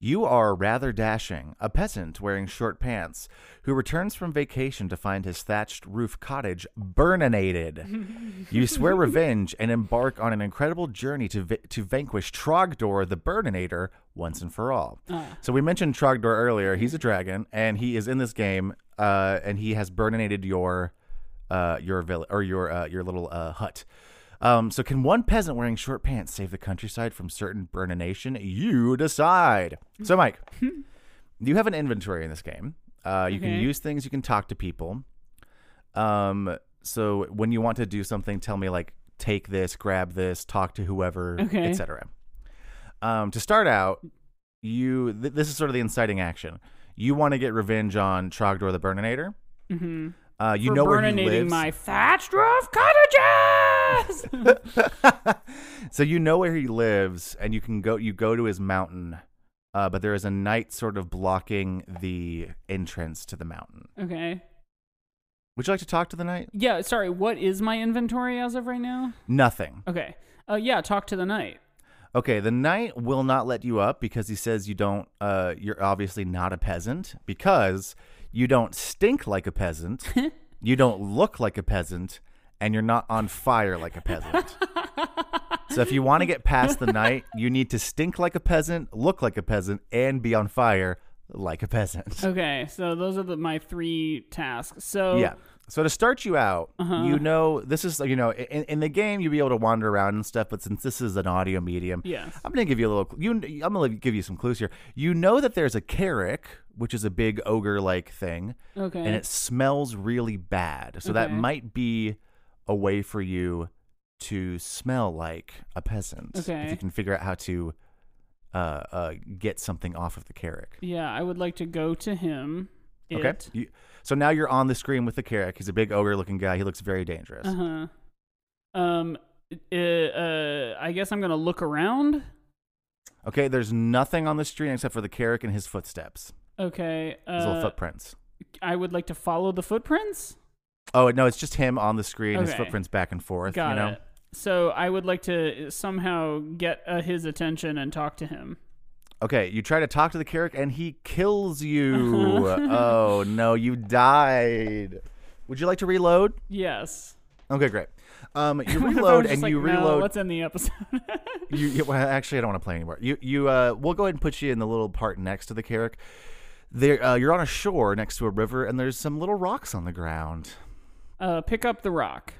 You are rather dashing, a peasant wearing short pants, who returns from vacation to find his thatched roof cottage burninated. You swear revenge and embark on an incredible journey to vi- to vanquish Trogdor the Burninator once and for all. Uh. So we mentioned Trogdor earlier. He's a dragon, and he is in this game, uh, and he has burninated your uh, your villa- or your uh, your little uh, hut. Um, so can one peasant wearing short pants save the countryside from certain burnination? You decide. So, Mike, you have an inventory in this game. Uh, you okay. can use things. You can talk to people. Um, so when you want to do something, tell me, like, take this, grab this, talk to whoever, okay. et cetera. Um, to start out, you th- this is sort of the inciting action. You want to get revenge on Trogdor the Burninator. Mm-hmm. Uh, you For know where he lives. My thatched roof cottages. So you know where he lives, and you can go. You go to his mountain, uh, but there is a knight sort of blocking the entrance to the mountain. Okay. Would you like to talk to the knight? Yeah. Sorry. What is my inventory as of right now? Nothing. Okay. Uh, yeah. Talk to the knight. Okay, the knight will not let you up because he says you don't. Uh, you're obviously not a peasant because you don't stink like a peasant, you don't look like a peasant, and you're not on fire like a peasant. So if you want to get past the knight, you need to stink like a peasant, look like a peasant, and be on fire like a peasant. Okay, so those are the, my three tasks. So yeah. So to start you out, uh-huh. you know, this is, you know, in, in the game, you'll be able to wander around and stuff. But since this is an audio medium, yes. I'm going to give you a little, you, I'm going to give you some clues here. You know that there's a Kaerrek, which is a big ogre-like thing. Okay. And it smells really bad. So okay. that might be a way for you to smell like a peasant. Okay. If you can figure out how to uh, uh, get something off of the Kaerrek. Yeah, I would like to go to him. It. Okay. You, so now you're on the screen with the Kaerrek. He's a big ogre-looking guy. He looks very dangerous. Uh-huh. Um, uh, uh, I guess I'm going to look around. Okay, there's nothing on the street except for the Kaerrek and his footsteps. Okay. Uh, his little footprints. I would like to follow the footprints? Oh, no, it's just him on the screen. Okay. His footprints back and forth. Got you know? It. So I would like to somehow get uh, his attention and talk to him. Okay, you try to talk to the Kaerrek, and he kills you. Oh, no, you died. Would you like to reload? Yes. Okay, great. Um, you reload, and like, you reload. No, let's end the episode. you, you, well, actually, I don't want to play anymore. You, you, uh, we'll go ahead and put you in the little part next to the Kaerrek. There, uh, you're on a shore next to a river, and there's some little rocks on the ground. Uh, pick up the rock.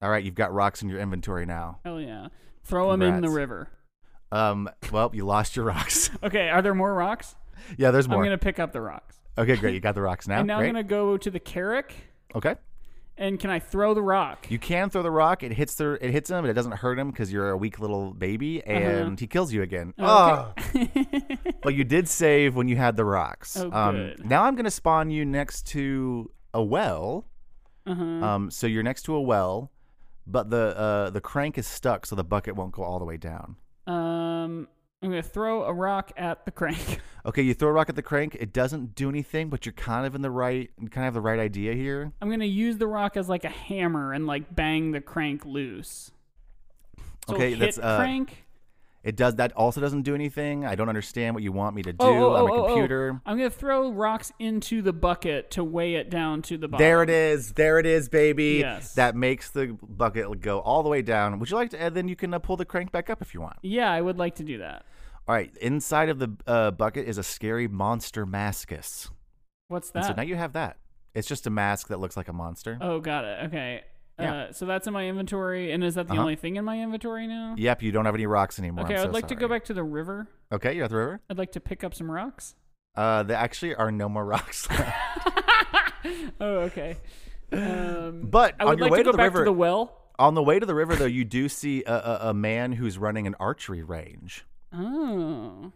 All right, you've got rocks in your inventory now. Hell yeah. Throw them in the river. Um. Well, you lost your rocks. Okay. Are there more rocks? Yeah, there's more. I'm gonna pick up the rocks. Okay, great. You got the rocks now. And now great. I'm gonna go to the Kaerrek. Okay. And can I throw the rock? You can throw the rock. It hits the. It hits him, but it doesn't hurt him because you're a weak little baby, and uh-huh. he kills you again. Oh. Okay. Oh. But you did save when you had the rocks. Oh, um, good. Now I'm gonna spawn you next to a well. Uh-huh. Um. So you're next to a well, but the uh the crank is stuck, so the bucket won't go all the way down. Um, I'm going to throw a rock at the crank. Okay, you throw a rock at the crank. It doesn't do anything, but you're kind of in the right, you kind of have the right idea here. I'm going to use the rock as like a hammer and like bang the crank loose. So okay, hit that's uh, crank. It does that also doesn't do anything. I don't understand what you want me to do. Oh, oh, I'm a computer. Oh, oh. I'm going to throw rocks into the bucket to weigh it down to the bottom. There it is. There it is, baby. Yes. That makes the bucket go all the way down. Would you like to, and then you can uh, pull the crank back up if you want. Yeah, I would like to do that. All right. Inside of the uh, bucket is a scary monster mascus. What's that? And so now you have that. It's just a mask that looks like a monster. Oh, got it. Okay. Yeah. Uh, so that's in my inventory. And is that the uh-huh. only thing in my inventory now? Yep. You don't have any rocks anymore. Okay. I'm I'd so like sorry. to go back to the river. Okay. You're at the river. I'd like to pick up some rocks. Uh, there actually are no more rocks left. Oh, okay. Um, but I would on your like way to, go to the back river, to the well. On the way to the river, though, you do see a, a, a man who's running an archery range. Oh,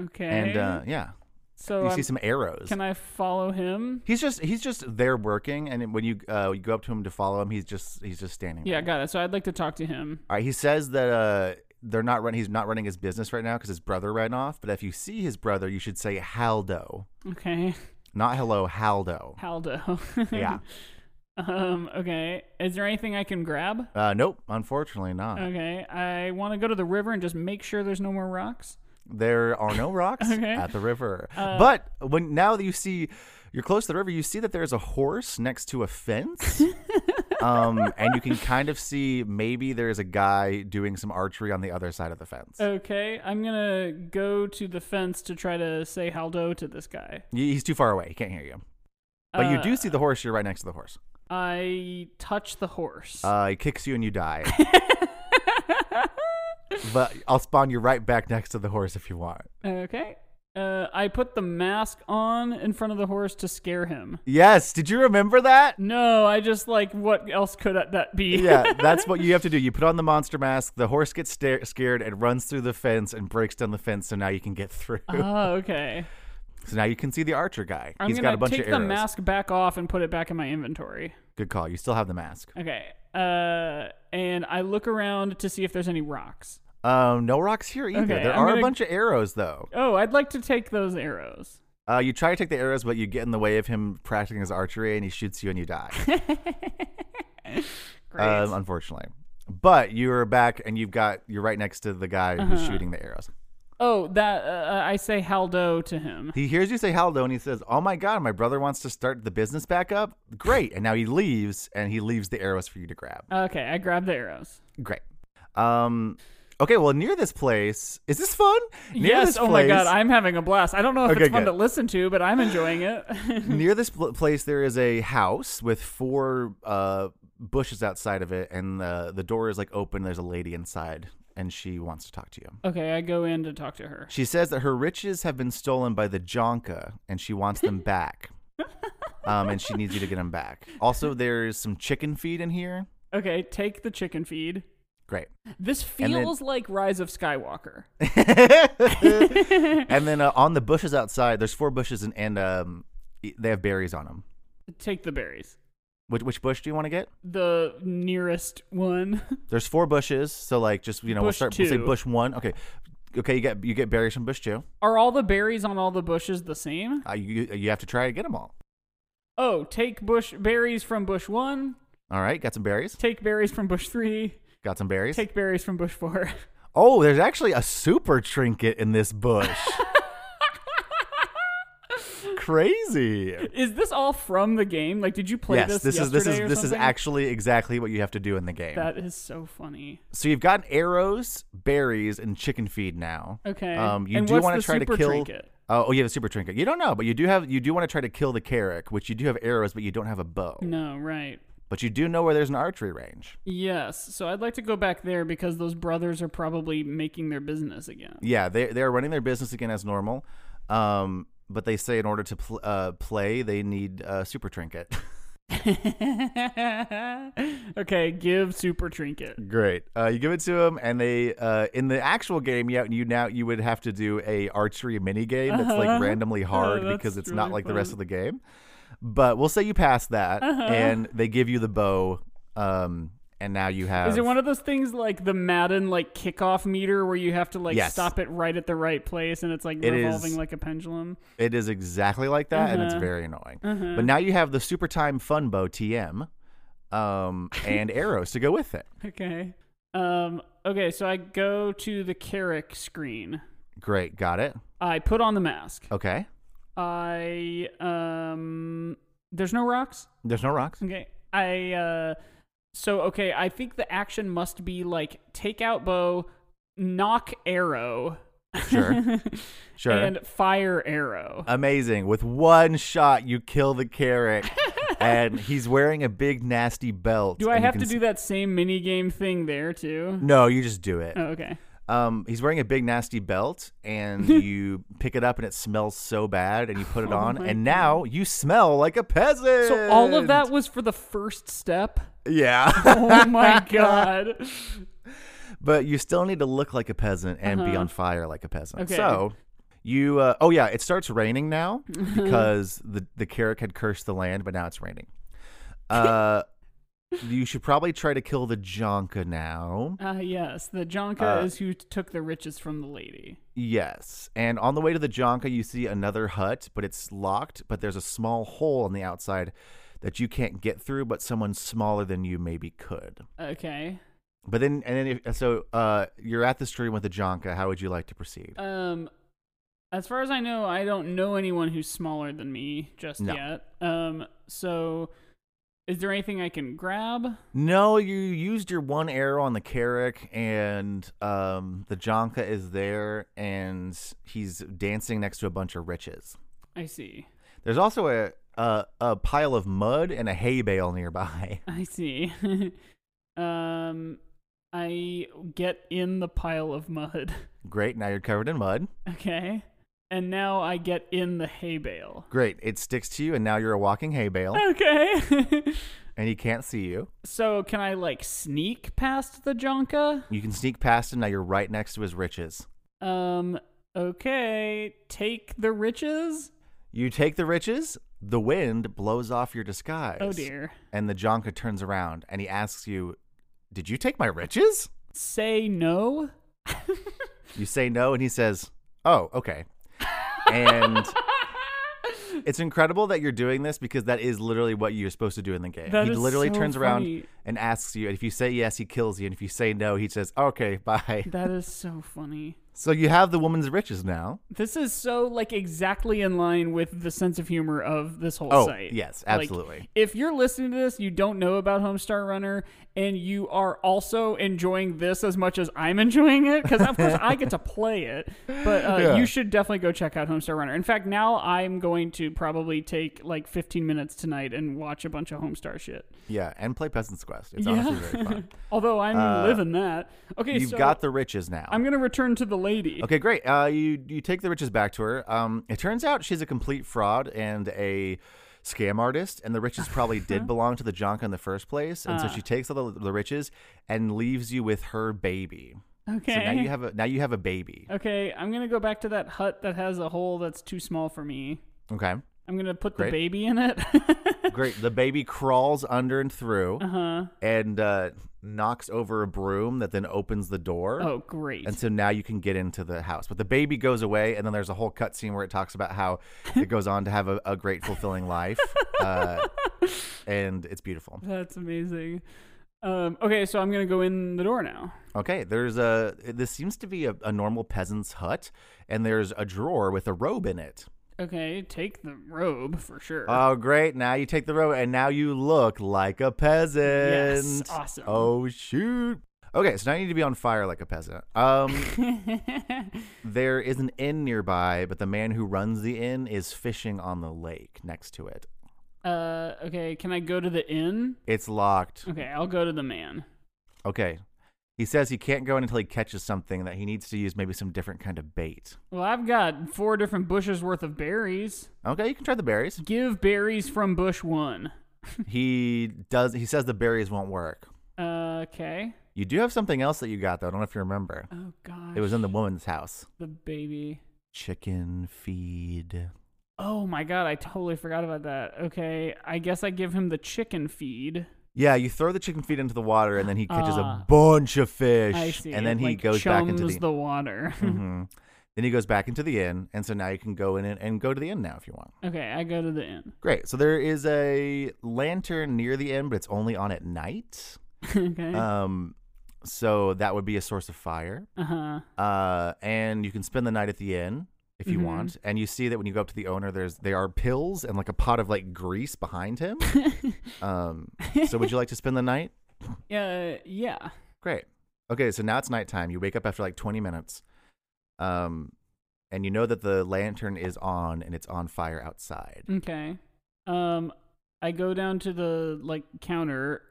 okay. And uh, yeah, so you I'm, see some arrows. Can I follow him? He's just he's just there working, and when you uh, you go up to him to follow him, he's just he's just standing. Yeah, there. Got it. So I'd like to talk to him. All right. He says that uh, they're not running. He's not running his business right now because his brother ran off. But if you see his brother, you should say Haldo. Okay. Not hello, Haldo. Haldo. Yeah. Um. Okay. Is there anything I can grab? Uh. Nope. Unfortunately, not. Okay. I want to go to the river and just make sure there's no more rocks. There are no rocks okay. at the river. Uh, but when now that you see, you're close to the river, you see that there's a horse next to a fence. um. And you can kind of see maybe there's a guy doing some archery on the other side of the fence. Okay. I'm gonna go to the fence to try to say Haldo to this guy. He's too far away. He can't hear you. But uh, you do see the horse. You're right next to the horse. I touch the horse. Uh, he kicks you and you die. But I'll spawn you right back next to the horse if you want. Okay. Uh, I put the mask on in front of the horse to scare him. Yes. Did you remember that? No, I just like, what else could that be? Yeah, that's what you have to do. You put on the monster mask. The horse gets sta- scared and runs through the fence and breaks down the fence. So now you can get through. Oh, okay. So now you can see the archer guy. I'm He's got a bunch of arrows. I'm going to take the mask back off and put it back in my inventory. Good call. You still have the mask. Okay. Uh, and I look around to see if there's any rocks. Um, no rocks here either. Okay, there I'm are gonna... a bunch of arrows, though. Oh, I'd like to take those arrows. Uh, you try to take the arrows, but you get in the way of him practicing his archery, and he shoots you, and you die. Great. Um, unfortunately. But you're back, and you've got you're right next to the guy uh-huh. who's shooting the arrows. Oh, that uh, I say Haldo to him. He hears you say Haldo, and he says, "Oh my God, my brother wants to start the business back up. Great!" And now he leaves, and he leaves the arrows for you to grab. Okay, I grab the arrows. Great. Um, okay, well, near this place, is this fun? Near yes. This oh place, my God, I'm having a blast. I don't know if okay, it's fun good. to listen to, but I'm enjoying it. Near this pl- place, there is a house with four uh, bushes outside of it, and the the door is like open. There's a lady inside. And she wants to talk to you. Okay, I go in to talk to her. She says that her riches have been stolen by the Jonka, and she wants them back. Um, and she needs you to get them back. Also, there's some chicken feed in here. Okay, take the chicken feed. Great. This feels then, like Rise of Skywalker. And then uh, on the bushes outside, there's four bushes, and, and um, they have berries on them. Take the berries. Which which bush do you want to get? The nearest one. There's four bushes, so like just you know bush we'll start. We'll say bush one. Okay, okay. You get you get berries from bush two. Are all the berries on all the bushes the same? Uh, you you have to try to get them all. Oh, take bush berries from bush one. All right, got some berries. Take berries from bush three. Got some berries. Take berries from bush four. Oh, there's actually a super trinket in this bush. Crazy. Is this all from the game? Like, did you play yes, this? Yes, this is this is this is actually exactly what you have to do in the game. That is so funny. So you've got arrows, berries, and chicken feed now. Okay. Um, you and do want to try to kill. Trinket? Uh, oh, you have a super trinket. You don't know, but you do have. You do want to try to kill the Kaerrek, which you do have arrows, but you don't have a bow. No, right. But you do know where there's an archery range. Yes. So I'd like to go back there because those brothers are probably making their business again. Yeah, they they are running their business again as normal. Um. But they say in order to pl- uh, play, they need a uh, super trinket. Okay, give super trinket. Great. Uh, you give it to them, and they uh, in the actual game, you, you now you would have to do a archery mini game that's uh-huh. like randomly hard oh, because it's really not like fun. The rest of the game. But we'll say you pass that, uh-huh. and they give you the bow. Um, And now you have... Is it one of those things like the Madden like kickoff meter where you have to like yes. stop it right at the right place and it's like it revolving is, like a pendulum? It is exactly like that uh-huh. and it's very annoying. Uh-huh. But now you have the Super Time Fun Bow T M um, and arrows to go with it. Okay. Um, okay, so I go to the Kaerrek screen. Great, got it. I put on the mask. Okay. I... um. There's no rocks? There's no rocks. Okay. I... uh. So, okay, I think the action must be, like, take out bow, knock arrow, Sure. Sure. And fire arrow. Amazing. With one shot, you kill the Kaerrek. And he's wearing a big nasty belt. Do I have to do that same mini game thing there too? No, you just do it. Oh, okay. Um, he's wearing a big nasty belt, and you pick it up, and it smells so bad, and you put it oh on, and God. Now you smell like a peasant. So all of that was for the first step? Yeah. Oh my God. But you still need to look like a peasant and uh-huh. be on fire like a peasant. Okay. So you, uh, oh yeah, it starts raining now because the the Kaerrek had cursed the land, but now it's raining. Uh, you should probably try to kill the Jonka now. Uh, yes, the Jonka uh, is who took the riches from the lady. Yes, and on the way to the Jonka, you see another hut, but it's locked, but there's a small hole on the outside that you can't get through, but someone smaller than you maybe could. Okay. But then, and then, if, so uh, you're at the stream with the Jonka. How would you like to proceed? Um, as far as I know, I don't know anyone who's smaller than me just no. yet. Um, so is there anything I can grab? No, you used your one arrow on the Kaerrek, and um, the Jonka is there, and he's dancing next to a bunch of riches. I see. There's also a a, a pile of mud and a hay bale nearby. I see. um. I get in the pile of mud. Great, now you're covered in mud. Okay. And now I get in the hay bale. Great, it sticks to you, and now you're a walking hay bale. Okay. And he can't see you. So can I, like, sneak past the Jonka? You can sneak past him, now you're right next to his riches. Um, okay. Take the riches? You take the riches, the wind blows off your disguise. Oh, dear. And the Jonka turns around, and he asks you, "Did you take my riches?" Say no. You say no, and he says, "Oh, okay." And it's incredible that you're doing this because that is literally what you're supposed to do in the game. That he literally so turns funny. Around and asks you, and if you say yes, he kills you, and if you say no, he says, "Okay, bye." That is so funny. So you have the woman's riches now. This is so, like, exactly in line with the sense of humor of this whole oh, site. Oh, yes, absolutely. Like, if you're listening to this, you don't know about Homestar Runner, and you are also enjoying this as much as I'm enjoying it, because, of course, I get to play it, but uh, yeah. you should definitely go check out Homestar Runner. In fact, now I'm going to probably take, like, fifteen minutes tonight and watch a bunch of Homestar shit. Yeah, and play Peasant's Quest. It's yeah. honestly very fun. Although I'm uh, living that. Okay, You've so got the riches now. I'm going to return to the lady. Okay, great. Uh, you you take the riches back to her. Um, it turns out she's a complete fraud and a scam artist, and the riches probably did belong to the Jonka in the first place. And uh. so she takes all the, the riches and leaves you with her baby. Okay. So now you have a now you have a baby. Okay, I'm gonna go back to that hut that has a hole that's too small for me. Okay. I'm gonna put great. The baby in it. Great. The baby crawls under and through, uh-huh. and uh, knocks over a broom that then opens the door. Oh, great! And so now you can get into the house, but the baby goes away, and then there's a whole cutscene where it talks about how it goes on to have a, a great, fulfilling life, uh, and it's beautiful. That's amazing. Um, okay, so I'm gonna go in the door now. Okay, there's a. This seems to be a, a normal peasant's hut, and there's a drawer with a robe in it. Okay, take the robe for sure. Oh, great. Now you take the robe, and now you look like a peasant. Yes, awesome. Oh, shoot. Okay, so now you need to be on fire like a peasant. Um, there is an inn nearby, but the man who runs the inn is fishing on the lake next to it. Uh, okay, can I go to the inn? It's locked. Okay, I'll go to the man. Okay. He says he can't go in until he catches something, that he needs to use maybe some different kind of bait. Well, I've got four different bushes worth of berries. Okay, you can try the berries. Give berries from bush one. he does. He says the berries won't work. Uh, okay. You do have something else that you got, though. I don't know if you remember. Oh, gosh. It was in the woman's house. The baby. Chicken feed. Oh, my God. I totally forgot about that. Okay, I guess I give him the chicken feed. Yeah, you throw the chicken feed into the water, and then he catches uh, a bunch of fish. I see. And then he like goes back into the, the water. mm-hmm. Then he goes back into the inn, and so now you can go in and, and go to the inn now if you want. Okay, I go to the inn. Great. So there is a lantern near the inn, but it's only on at night. Okay. Um, so that would be a source of fire. Uh-huh. Uh, and you can spend the night at the inn if you mm-hmm. want. And you see that when you go up to the owner, there's there are pills and like a pot of like grease behind him. um, so would you like to spend the night? Yeah. Uh, yeah. Great. Okay. So now it's nighttime. You wake up after like twenty minutes. Um, and you know that the lantern is on and it's on fire outside. Okay. Um, I go down to the like counter.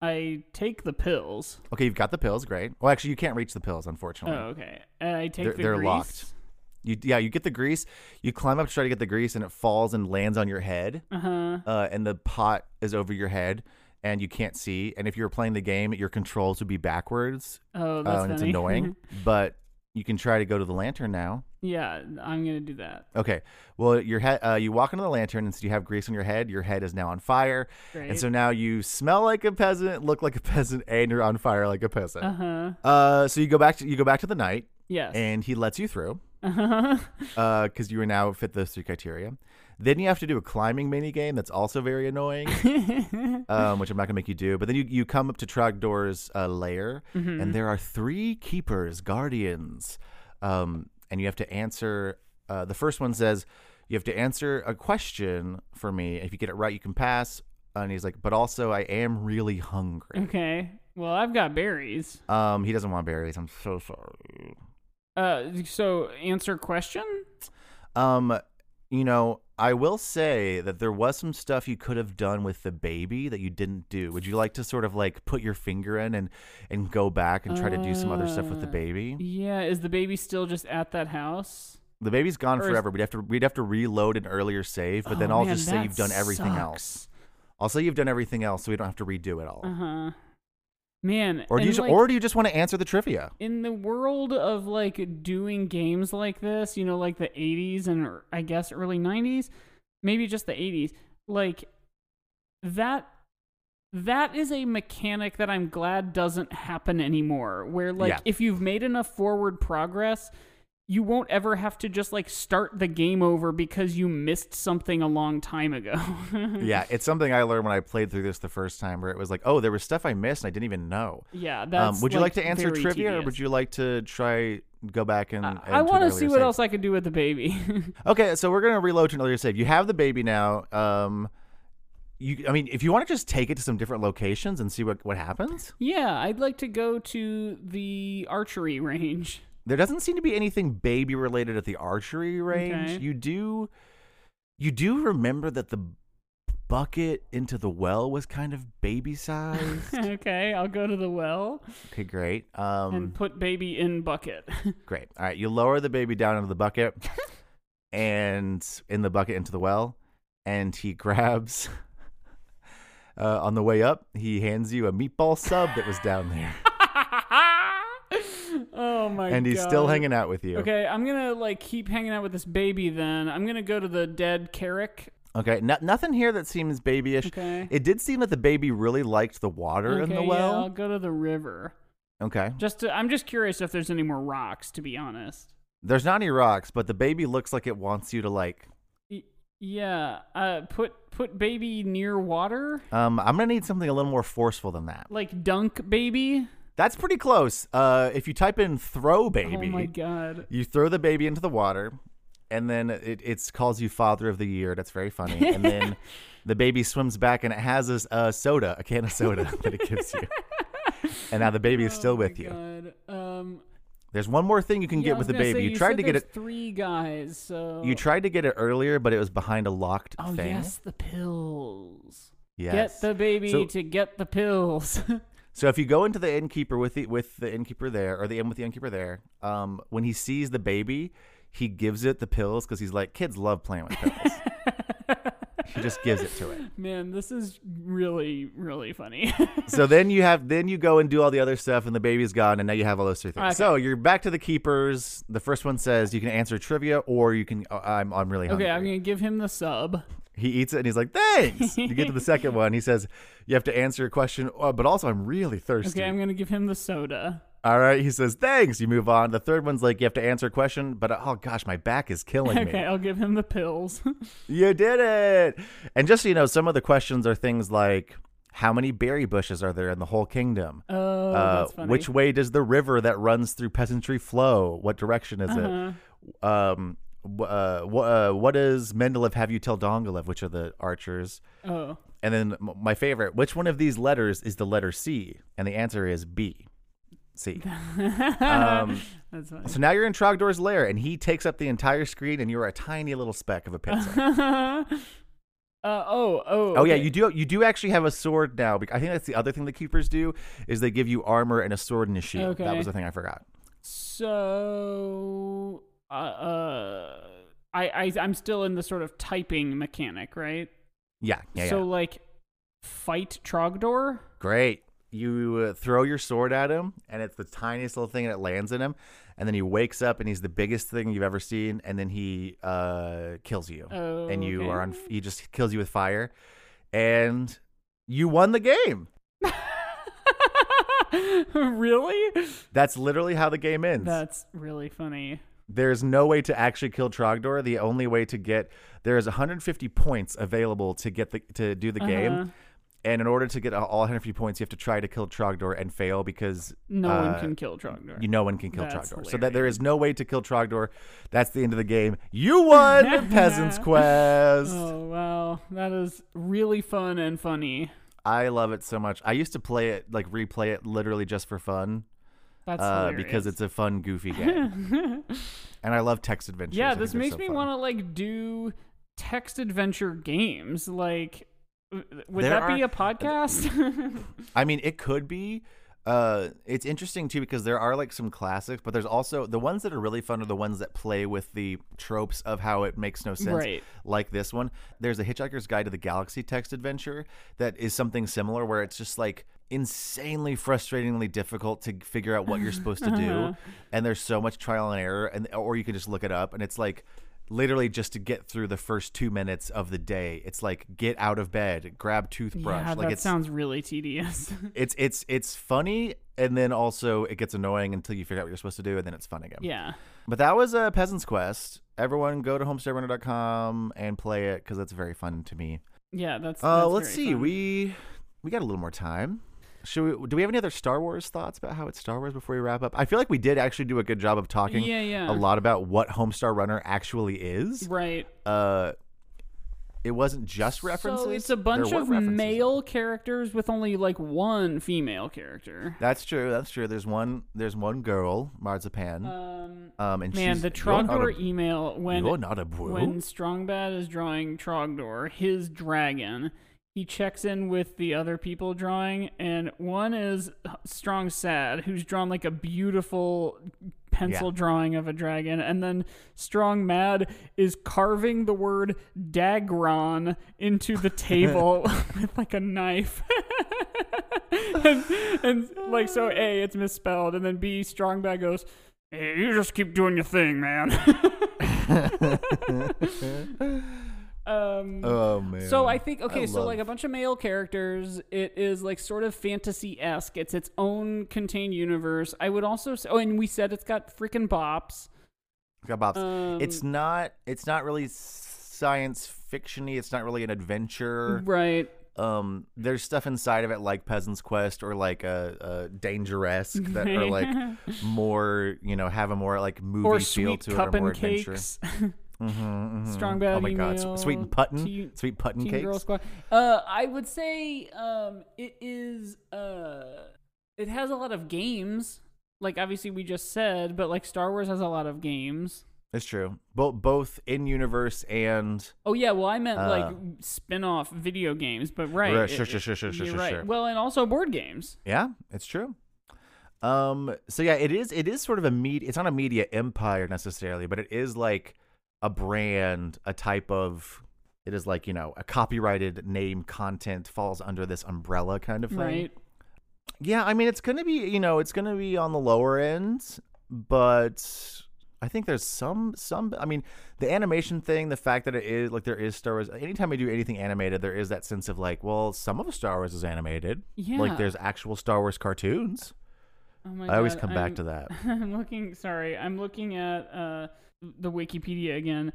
I take the pills. Okay, you've got the pills. Great. Well, actually, you can't reach the pills, unfortunately. Oh, okay. And I take they're, the they're grease. They're locked. You, yeah, you get the grease. You climb up to try to get the grease, and it falls and lands on your head. Uh-huh. Uh, and the pot is over your head, and you can't see. And if you were playing the game, your controls would be backwards. Oh, that's uh, and funny. It's annoying. But you can try to go to the lantern now. Yeah, I'm going to do that. Okay. Well, your head, uh, you walk into the lantern, and so you have grease on your head. Your head is now on fire. Great. And so now you smell like a peasant, look like a peasant, and you're on fire like a peasant. Uh-huh. Uh, so you go back to you go back to the knight. Yes. And he lets you through. Uh-huh. Uh, because you are now fit those three criteria. Then you have to do a climbing mini game that's also very annoying, um, which I'm not going to make you do. But then you, you come up to Trogdor's uh, lair, mm-hmm. and there are three keepers, guardians, um, and you have to answer. Uh, the first one says, you have to answer a question for me. If you get it right, you can pass. And he's like, but also, I am really hungry. Okay. Well, I've got berries. Um, he doesn't want berries. I'm so sorry. Uh, so answer question? Um, you know, I will say that there was some stuff you could have done with the baby that you didn't do. Would you like to sort of like put your finger in and, and go back and try uh, to do some other stuff with the baby? Yeah. Is the baby still just at that house? The baby's gone or forever. Is... We'd have to, we'd have to reload an earlier save, but oh, then I'll man, just say you've done everything sucks. else. I'll say you've done everything else. So we don't have to redo it all. Uh-huh. Man, or do you just, like, or do you just want to answer the trivia? In the world of like doing games like this, you know, like the eighties and I guess early nineties, maybe just the eighties, like that that is a mechanic that I'm glad doesn't happen anymore, where like yeah. if you've made enough forward progress, you won't ever have to just like start the game over because you missed something a long time ago. Yeah, it's something I learned when I played through this the first time, where it was like, oh, there was stuff I missed and I didn't even know. Yeah, that's um, would you like, like to answer trivia tedious. Or would you like to try go back and? Uh, I want to see what save. else I can do with the baby. Okay, so we're gonna reload to an earlier save. You have the baby now. Um, you, I mean, if you want to just take it to some different locations and see what what happens. Yeah, I'd like to go to the archery range. There doesn't seem to be anything baby related at the archery range. Okay. You do you do remember that the bucket into the well was kind of baby sized. Okay, I'll go to the well. Okay, great. Um, and put baby in bucket. Great. All right, you lower the baby down into the bucket and in the bucket into the well, and he grabs uh, on the way up, he hands you a meatball sub that was down there. Oh my god. And he's god. still hanging out with you. Okay, I'm going to like keep hanging out with this baby then. I'm going to go to the dead Kaerrek. Okay, no, nothing here that seems babyish. Okay. It did seem that the baby really liked the water okay, in the well. Yeah, I'll go to the river. Okay. Just to, I'm just curious if there's any more rocks, to be honest. There's not any rocks, but the baby looks like it wants you to like y- Yeah, uh put put baby near water. Um I'm going to need something a little more forceful than that. Like dunk baby? That's pretty close. Uh, if you type in throw baby, oh my God. You throw the baby into the water, and then it it's calls you father of the year. That's very funny. And then the baby swims back, and it has a, a soda, a can of soda that it gives you. And now the baby is still oh with you. Um, there's one more thing you can yeah, get with the baby. Say, you, you tried to get it. Three guys. So. You tried to get it earlier, but it was behind a locked oh, thing. Oh yes, the pills. Yes. Get the baby so, to get the pills. So if you go into the innkeeper with the with the innkeeper there, or the inn with the innkeeper there, um, when he sees the baby, he gives it the pills because he's like, kids love playing with pills. He just gives it to it. Man, this is really, really funny. So then you have then you go and do all the other stuff, and the baby's gone, and now you have all those three things. Okay. So you're back to the keepers. The first one says you can answer trivia, or you can. Oh, I'm I'm really hungry. Okay, I'm gonna give him the sub. He eats it and he's like, thanks. You get to the second one. He says, you have to answer a question, oh, but also I'm really thirsty. Okay, I'm going to give him the soda. All right. He says, thanks. You move on. The third one's like, you have to answer a question, but oh gosh, my back is killing okay, me. Okay, I'll give him the pills. You did it. And just so you know, some of the questions are things like, how many berry bushes are there in the whole kingdom? Oh, uh, that's funny. Which way does the river that runs through peasantry flow? What direction is uh-huh. it? Um. Uh, what, uh, what does Mendeleev have you tell Dongalev, which are the archers? Oh. And then my favorite, which one of these letters is the letter C? And the answer is B. Z. Um, That's funny. So now you're in Trogdor's lair, and he takes up the entire screen, and you're a tiny little speck of a pencil. uh, oh, oh. Oh, okay. Yeah, you do you do actually have a sword now. I think that's the other thing the Keepers do, is they give you armor and a sword and a shield. Okay. That was the thing I forgot. So... Uh, uh, I, I, I'm still in the sort of typing mechanic, right? Yeah, yeah, So, yeah. like, fight Trogdor? Great. You uh, throw your sword at him, and it's the tiniest little thing, and it lands in him. And then he wakes up, and he's the biggest thing you've ever seen, and then he uh, kills you. Oh, and you okay. are on, he just kills you with fire. And you won the game. Really? That's literally how the game ends. That's really funny. There's no way to actually kill Trogdor. The only way to get there is one hundred fifty points available to get the to do the uh-huh. game, and in order to get all one hundred fifty points, you have to try to kill Trogdor and fail because no uh, one can kill Trogdor. You, no one can kill That's Trogdor, hilarious. So that there is no way to kill Trogdor. That's the end of the game. You won Peasant's Quest. Oh wow, that is really fun and funny. I love it so much. I used to play it, like replay it, literally just for fun. That's uh, because it's a fun, goofy game. And I love text adventures. Yeah, this makes so me want to like do text adventure games. Like, would there that are, be a podcast? I mean, it could be. Uh, it's interesting, too, because there are like some classics, but there's also the ones that are really fun are the ones that play with the tropes of how it makes no sense. Right. Like this one. There's a Hitchhiker's Guide to the Galaxy text adventure that is something similar where it's just like insanely frustratingly difficult to figure out what you're supposed to do. Uh-huh. And there's so much trial and error, and or you can just look it up, and it's like literally just to get through the first two minutes of the day. It's like get out of bed, grab toothbrush. Yeah, like that sounds really tedious. It's it's it's funny, and then also it gets annoying until you figure out what you're supposed to do, and then it's fun again. Yeah. But that was a Peasant's Quest. Everyone go to homestar runner dot com and play it because that's very fun to me. Yeah, that's. Uh, that's let's see. Fun. We we got a little more time. Should we, do we have any other Star Wars thoughts about how it's Star Wars before we wrap up? I feel like we did actually do a good job of talking yeah, yeah. a lot about what Homestar Runner actually is. Right. Uh, it wasn't just references. So it's a bunch of male characters with only like one female character. That's true. That's true. There's one. There's one girl, Marzipan. Um, um and man, she's, the Trogdor a, email when when Strong Bad is drawing Trogdor, his dragon. He checks in with the other people drawing, and one is Strong Sad, who's drawn like a beautiful pencil yeah. drawing of a dragon, and then Strong Mad is carving the word Dagron into the table with like a knife. and, and like, so A, it's misspelled, and then B, Strong Mad goes, hey, you just keep doing your thing, man. Um, oh man! So I think okay. I so like a bunch of male characters. It is like sort of fantasy-esque. It's its own contained universe. I would also say. Oh, and we said it's got freaking bops. It's got bops. Um, it's not. It's not really science fiction-y. It's not really an adventure. Right. Um, there's stuff inside of it like Peasant's Quest or like a uh, uh, Dangeresque that are like more. You know, have a more like movie or feel to it, or more adventurous. Mm-hmm, mm-hmm. Strong Bad. Oh my email, God! Sweet and Puttin, teen, sweet Puttin Teen cakes. Girl Squad. Uh, I would say um, it is. Uh, it has a lot of games. Like obviously we just said, but like Star Wars has a lot of games. It's true. Both both in universe and. Oh yeah, well I meant uh, like spin-off video games, but right. right sure, it, sure, sure, sure, sure, sure, right. sure. Well, and also board games. Yeah, it's true. Um. So yeah, it is. It is sort of a media. It's not a media empire necessarily, but it is like. A brand, a type of, it is like, you know, a copyrighted name content falls under this umbrella kind of thing. Right. Yeah, I mean, it's going to be, you know, it's going to be on the lower end, but I think there's some, some, I mean, the animation thing, the fact that it is, like, there is Star Wars, anytime we do anything animated, there is that sense of, like, well, some of Star Wars is animated. Yeah. Like, there's actual Star Wars cartoons. Oh my I God, always come I'm, back to that. I'm looking, sorry, I'm looking at, uh, the Wikipedia again.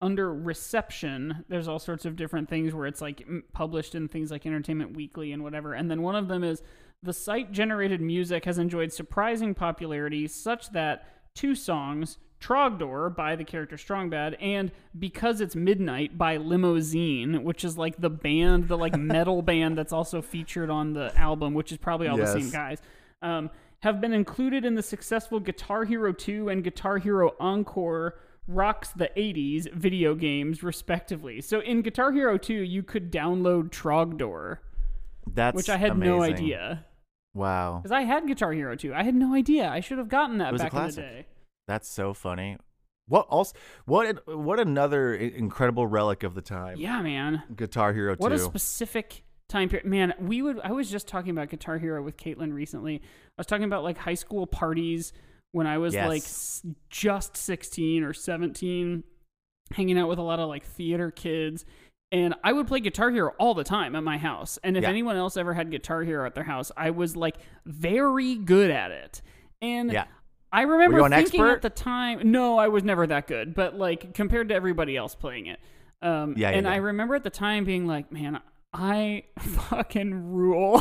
Under reception, there's all sorts of different things where it's like m- published in things like Entertainment Weekly and whatever. And then one of them is the site generated music has enjoyed surprising popularity, such that two songs, Trogdor by the character Strong Bad and Because It's Midnight by Limousine, which is like the band, the like metal band that's also featured on the album, which is probably all yes. the same guys, um, have been included in the successful Guitar Hero two and Guitar Hero Encore Rocks the eighties video games, respectively. So in Guitar Hero two, you could download Trogdor. That's Which I had amazing. no idea. Wow. Because I had Guitar Hero two. I had no idea. I should have gotten that back in the day. That's so funny. What also? What? What another incredible relic of the time. Yeah, man. Guitar Hero two. What a specific time period. Man, we would. I was just talking about Guitar Hero with Caitlin recently. I was talking about like high school parties when I was yes. like just sixteen or seventeen, hanging out with a lot of like theater kids. And I would play Guitar Hero all the time at my house. And if yeah. anyone else ever had Guitar Hero at their house, I was like very good at it. And yeah. I remember thinking expert? at the time, no, I was never that good. But like compared to everybody else playing it. Um, yeah, yeah, and yeah. I remember at the time being like, man, I fucking rule.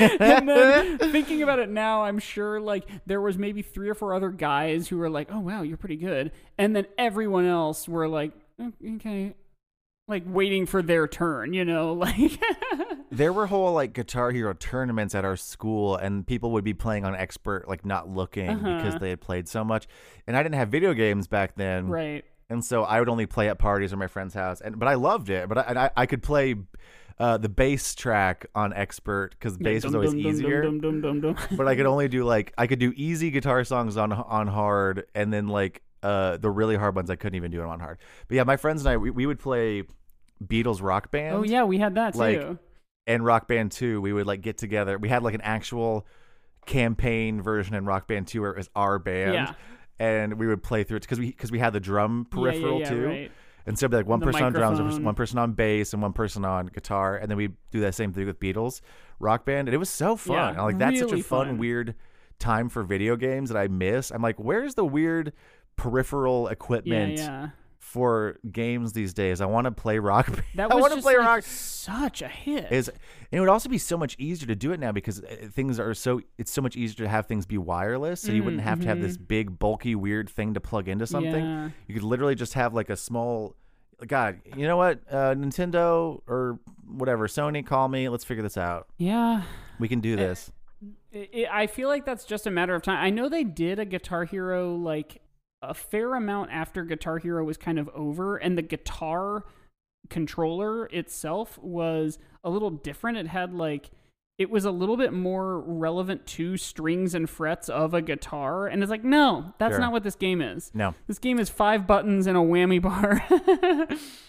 And then thinking about it now, I'm sure like there was maybe three or four other guys who were like, oh, wow, you're pretty good. And then everyone else were like, okay. Like waiting for their turn, you know, like there were whole like Guitar Hero tournaments at our school and people would be playing on expert, like not looking uh-huh. because they had played so much. And I didn't have video games back then. Right. And so I would only play at parties or my friend's house. And But I loved it. But I and I, I could play uh, the bass track on expert because bass yeah, dum, was always dum, easier. Dum, dum, dum, dum, dum. But I could only do like I could do easy guitar songs on on hard and then like uh, the really hard ones. I couldn't even do them on hard. But yeah, my friends and I, we, we would play Beatles Rock Band. Oh yeah, we had that too. Like, and Rock Band two, we would like get together. We had like an actual campaign version in Rock Band two where it was our band, yeah. and we would play through it because we because we had the drum peripheral yeah, yeah, yeah, too. Right. And so it'd be like one the person microphone. on drums, one person on bass, and one person on guitar, and then we do that same thing with Beatles Rock Band, and it was so fun. Yeah, like that's really such a fun, fun, weird time for video games that I miss. I'm like, where's the weird peripheral equipment? Yeah, yeah. For games these days, I want to play Rock Band. That was I want just to play like rock. Such a hit. Is it would also be so much easier to do it now because things are so. It's so much easier to have things be wireless, so mm-hmm. you wouldn't have to have this big, bulky, weird thing to plug into something. Yeah. You could literally just have like a small. God, you know what? Uh, Nintendo or whatever, Sony, call me. Let's figure this out. Yeah, we can do this. It, it, I feel like that's just a matter of time. I know they did a Guitar Hero like. A fair amount after Guitar Hero was kind of over, and the guitar controller itself was a little different. It had like, it was a little bit more relevant to strings and frets of a guitar. And it's like, no, that's sure. not what this game is. No, this game is five buttons and a whammy bar.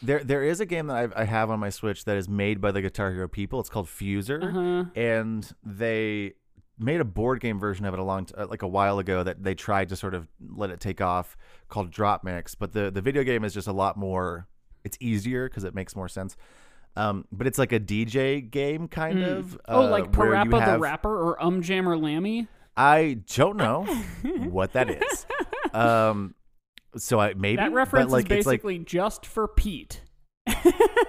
there, there is a game that I've, I have on my Switch that is made by the Guitar Hero people. It's called Fuser, uh-huh. and they. made a board game version of it a long t- like a while ago that they tried to sort of let it take off called Drop Mix, but the the video game is just a lot more, it's easier because it makes more sense, um but it's like a D J game kind mm. of oh uh, like Parappa have, the Rapper or Um Jammer Lammy. I don't know what that is. Um so I maybe that reference like, is basically like, just for Pete.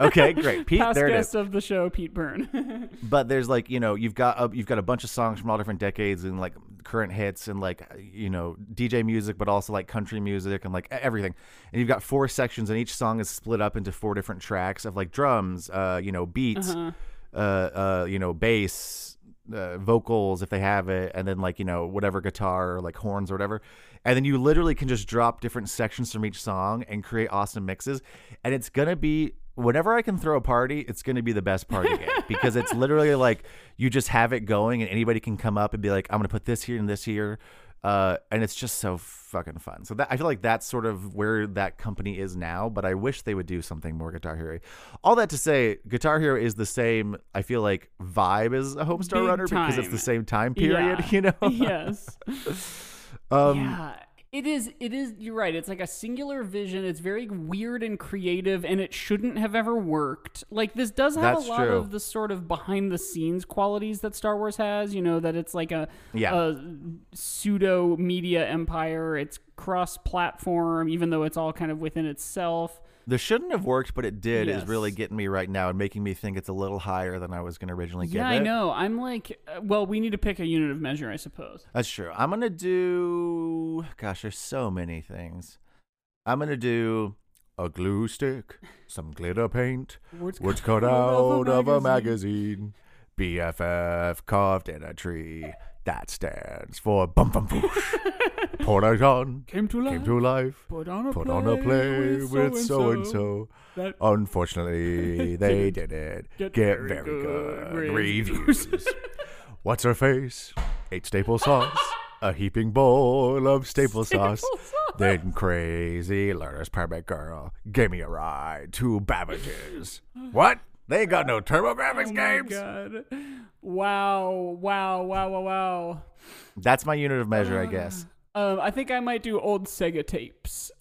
Okay, great. Pete, past there it guest is. Of the show, Pete Byrne. But there's like, you know, you've got a, you've got a bunch of songs from all different decades and like current hits and like, you know, D J music, but also like country music and like everything. And you've got four sections, and each song is split up into four different tracks of like drums, uh, you know, beats, uh-huh. uh, uh, you know, bass, uh, vocals if they have it, and then like, you know, whatever guitar or like horns or whatever. And then you literally can just drop different sections from each song and create awesome mixes. And it's going to be, whenever I can throw a party, it's going to be the best party game because it's literally like you just have it going and anybody can come up and be like, I'm going to put this here and this here. Uh, and it's just so fucking fun. So that, I feel like that's sort of where that company is now, but I wish they would do something more Guitar Hero. All that to say, Guitar Hero is the same, I feel like, vibe as a Homestar Runner time. Because it's the same time period, yeah. you know? Yes. Um, yeah, it is. It is. You're right. It's like a singular vision. It's very weird and creative, and it shouldn't have ever worked. Like this does have a lot true. of the sort of behind the scenes qualities that Star Wars has. You know that it's like a, yeah. a pseudo media empire. It's cross platform, even though it's all kind of within itself. The shouldn't have worked, but it did yes. is really getting me right now and making me think it's a little higher than I was going to originally give yeah, it. Yeah, I know. I'm like, well, we need to pick a unit of measure, I suppose. That's true. I'm going to do, gosh, there's so many things. I'm going to do a glue stick, some glitter paint, words, words cut out of a magazine, B F F carved in a tree, That stands for bum bum boosh. Porygon came to life. Came to life. Put on a Put play, on a play with so and so. Unfortunately, they didn't get, get very, very good, good reviews. What's her face? Ate staple sauce. A heaping bowl of staple, staple sauce. sauce. Then crazy learner's permit girl gave me a ride to Babbage's. What? They got no TurboGrafx oh games. God. Wow, wow, wow, wow, wow. That's my unit of measure, uh, I guess. Um, I think I might do old Sega tapes.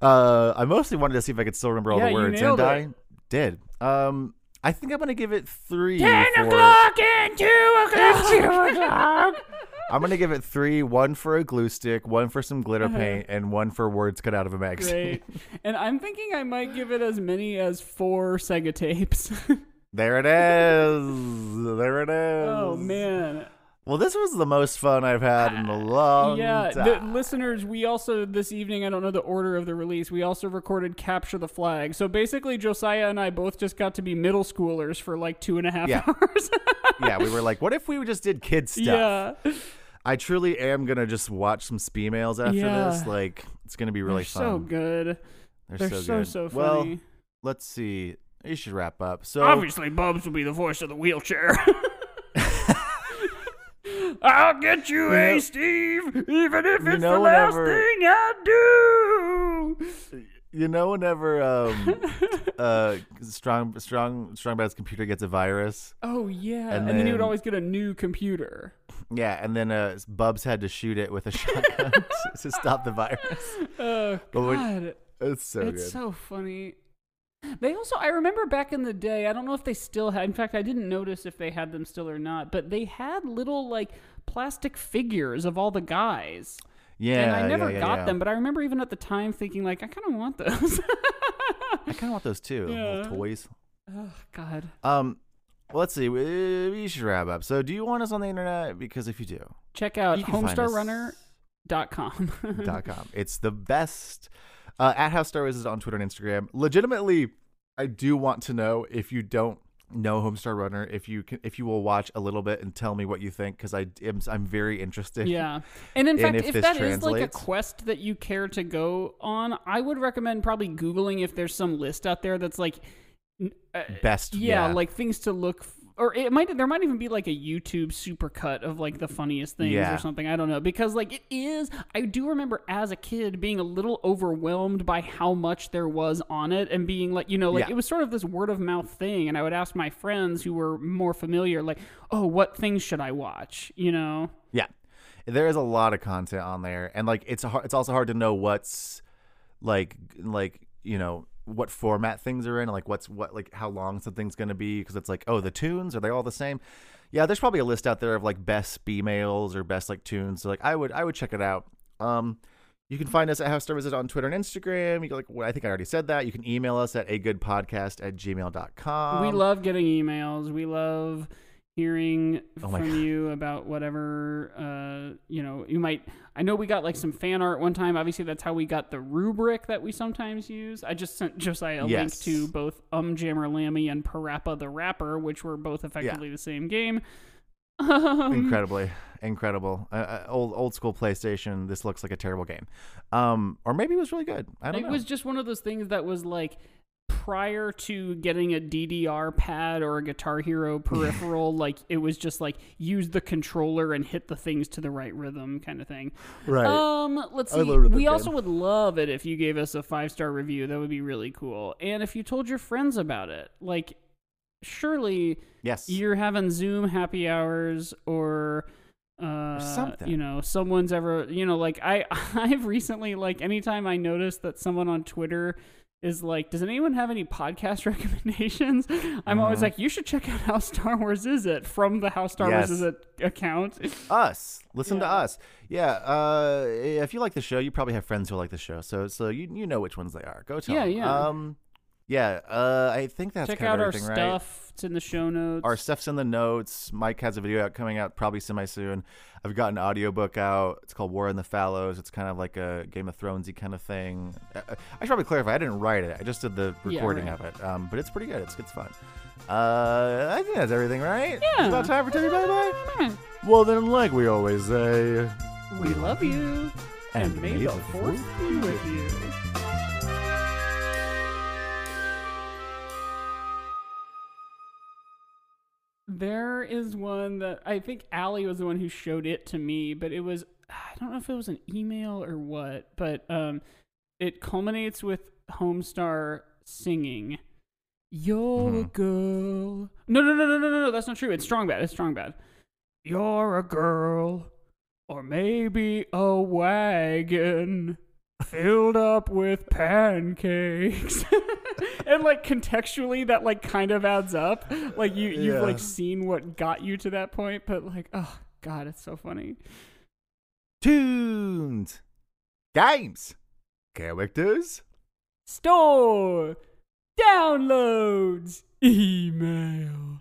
uh, I mostly wanted to see if I could still remember all yeah, the words, and it. I did. Um, I think I'm going to give it three. Ten for... o'clock and two o'clock. And two o'clock. I'm going to give it three, one for a glue stick, one for some glitter uh-huh. paint, and one for words cut out of a magazine. Great. And I'm thinking I might give it as many as four Sega tapes. There it is. There it is. Oh, man. Well, this was the most fun I've had in a long yeah, time. Yeah, listeners, we also, this evening, I don't know the order of the release, we also recorded Capture the Flag. So basically, Josiah and I both just got to be middle schoolers for like two and a half yeah. hours. Yeah, we were like, what if we just did kid stuff? Yeah. I truly am going to just watch some spee mails after yeah. this. Like, it's going to be really They're fun. so good. They're, They're so, so good. so funny. Well, let's see. You should wrap up. So obviously, Bubs will be the voice of the wheelchair. I'll get you, you a know, Steve, even if it's you know the last whenever, thing I do. You know, whenever um, uh, Strong Strong Strong Bad's computer gets a virus. Oh yeah, and, and then, then he would always get a new computer. Yeah, and then uh, Bubs had to shoot it with a shotgun to, to stop the virus. Oh God, we, it's so it's good. It's so funny. They also, I remember back in the day, I don't know if they still had, in fact, I didn't notice if they had them still or not, but they had little, like, plastic figures of all the guys. Yeah. And I never yeah, yeah, got yeah. them, but I remember even at the time thinking, like, I kind of want those. I kind of want those, too. Yeah. Little toys. Oh, God. Um, well, let's see. We, we should wrap up. So, do you want us on the internet? Because if you do, check out homestar runner dot com. dot com. It's the best. Uh, at HowStarWars is on Twitter and Instagram. Legitimately, I do want to know if you don't know Homestar Runner, if you can, if you will watch a little bit and tell me what you think, because I am, I'm very interested. Yeah, and in, in fact, if, if that translates. is like a quest that you care to go on, I would recommend probably Googling if there's some list out there that's like uh, best, yeah, yeah, like things to look for. Or it might there might even be like a YouTube supercut of like the funniest things yeah. or something. I don't know. Because like it is, I do remember as a kid being a little overwhelmed by how much there was on it and being like, you know, like yeah. it was sort of this word of mouth thing. And I would ask my friends who were more familiar, like, oh, what things should I watch? You know? Yeah. There is a lot of content on there. And like, it's hard, it's also hard to know what's like, like, you know, what format things are in, like what's what, like how long something's going to be, because it's like, oh, the tunes, are they all the same? Yeah, there's probably a list out there of like best emails or best like tunes. So like, I would I would check it out. Um, you can find us at HowStarWarsIsIt on Twitter and Instagram. You can, like, well, I think I already said that. You can email us at a good podcast at gmail dot com. We love getting emails. We love hearing oh from you about whatever, uh, you know, you might, I know we got like some fan art one time. Obviously that's how we got the rubric that we sometimes use. I just sent Josiah a yes. link to both Um Jammer Lammy and Parappa the Rapper, which were both effectively yeah. the same game. Um, Incredibly, incredible. Uh, old old school PlayStation. This looks like a terrible game. Um, or maybe it was really good. I don't it know. It was just one of those things that was like, prior to getting a D D R pad or a Guitar Hero peripheral, like it was just like use the controller and hit the things to the right rhythm kind of thing. Right. Um, let's see. We also game. would love it if you gave us a five-star review. That would be really cool. And if you told your friends about it, like surely yes. you're having Zoom happy hours or uh, or something. You know, someone's ever, you know, like I, I've recently, like anytime I noticed that someone on Twitter is like, does anyone have any podcast recommendations? I'm uh, always like, you should check out How Star Wars Is It from the How Star yes. Wars Is It account. Us. Listen yeah. to us. Yeah. Uh, if you like the show, you probably have friends who like the show. So so you you know which ones they are. Go tell yeah, them. Yeah. Um, Yeah, uh, I think that's Check kind of everything, right? Check out our stuff. Right? It's in the show notes. Our stuff's in the notes. Mike has a video out coming out probably semi-soon. I've got an audiobook out. It's called War in the Fallows. It's kind of like a Game of Thronesy kind of thing. I, I should probably clarify. I didn't write it. I just did the recording yeah, right. of it. Um, but it's pretty good. It's, it's fun. Uh, I think that's everything, right? Yeah. It's about time for Tell You Bye-Bye. Well, then, like we always say, we love you. And, and may the fourth be with you. There is one that I think Allie was the one who showed it to me, but it was, I don't know if it was an email or what, but um, it culminates with Homestar singing, "You're a girl." No, no, no, no, no, no, no, that's not true. It's Strong Bad. It's Strong Bad. "You're a girl, or maybe a wagon filled up with pancakes." And like contextually that like kind of adds up, like you you've yeah. like seen what got you to that point, but like, oh god, it's so funny. Tunes, games, characters, store, downloads, email.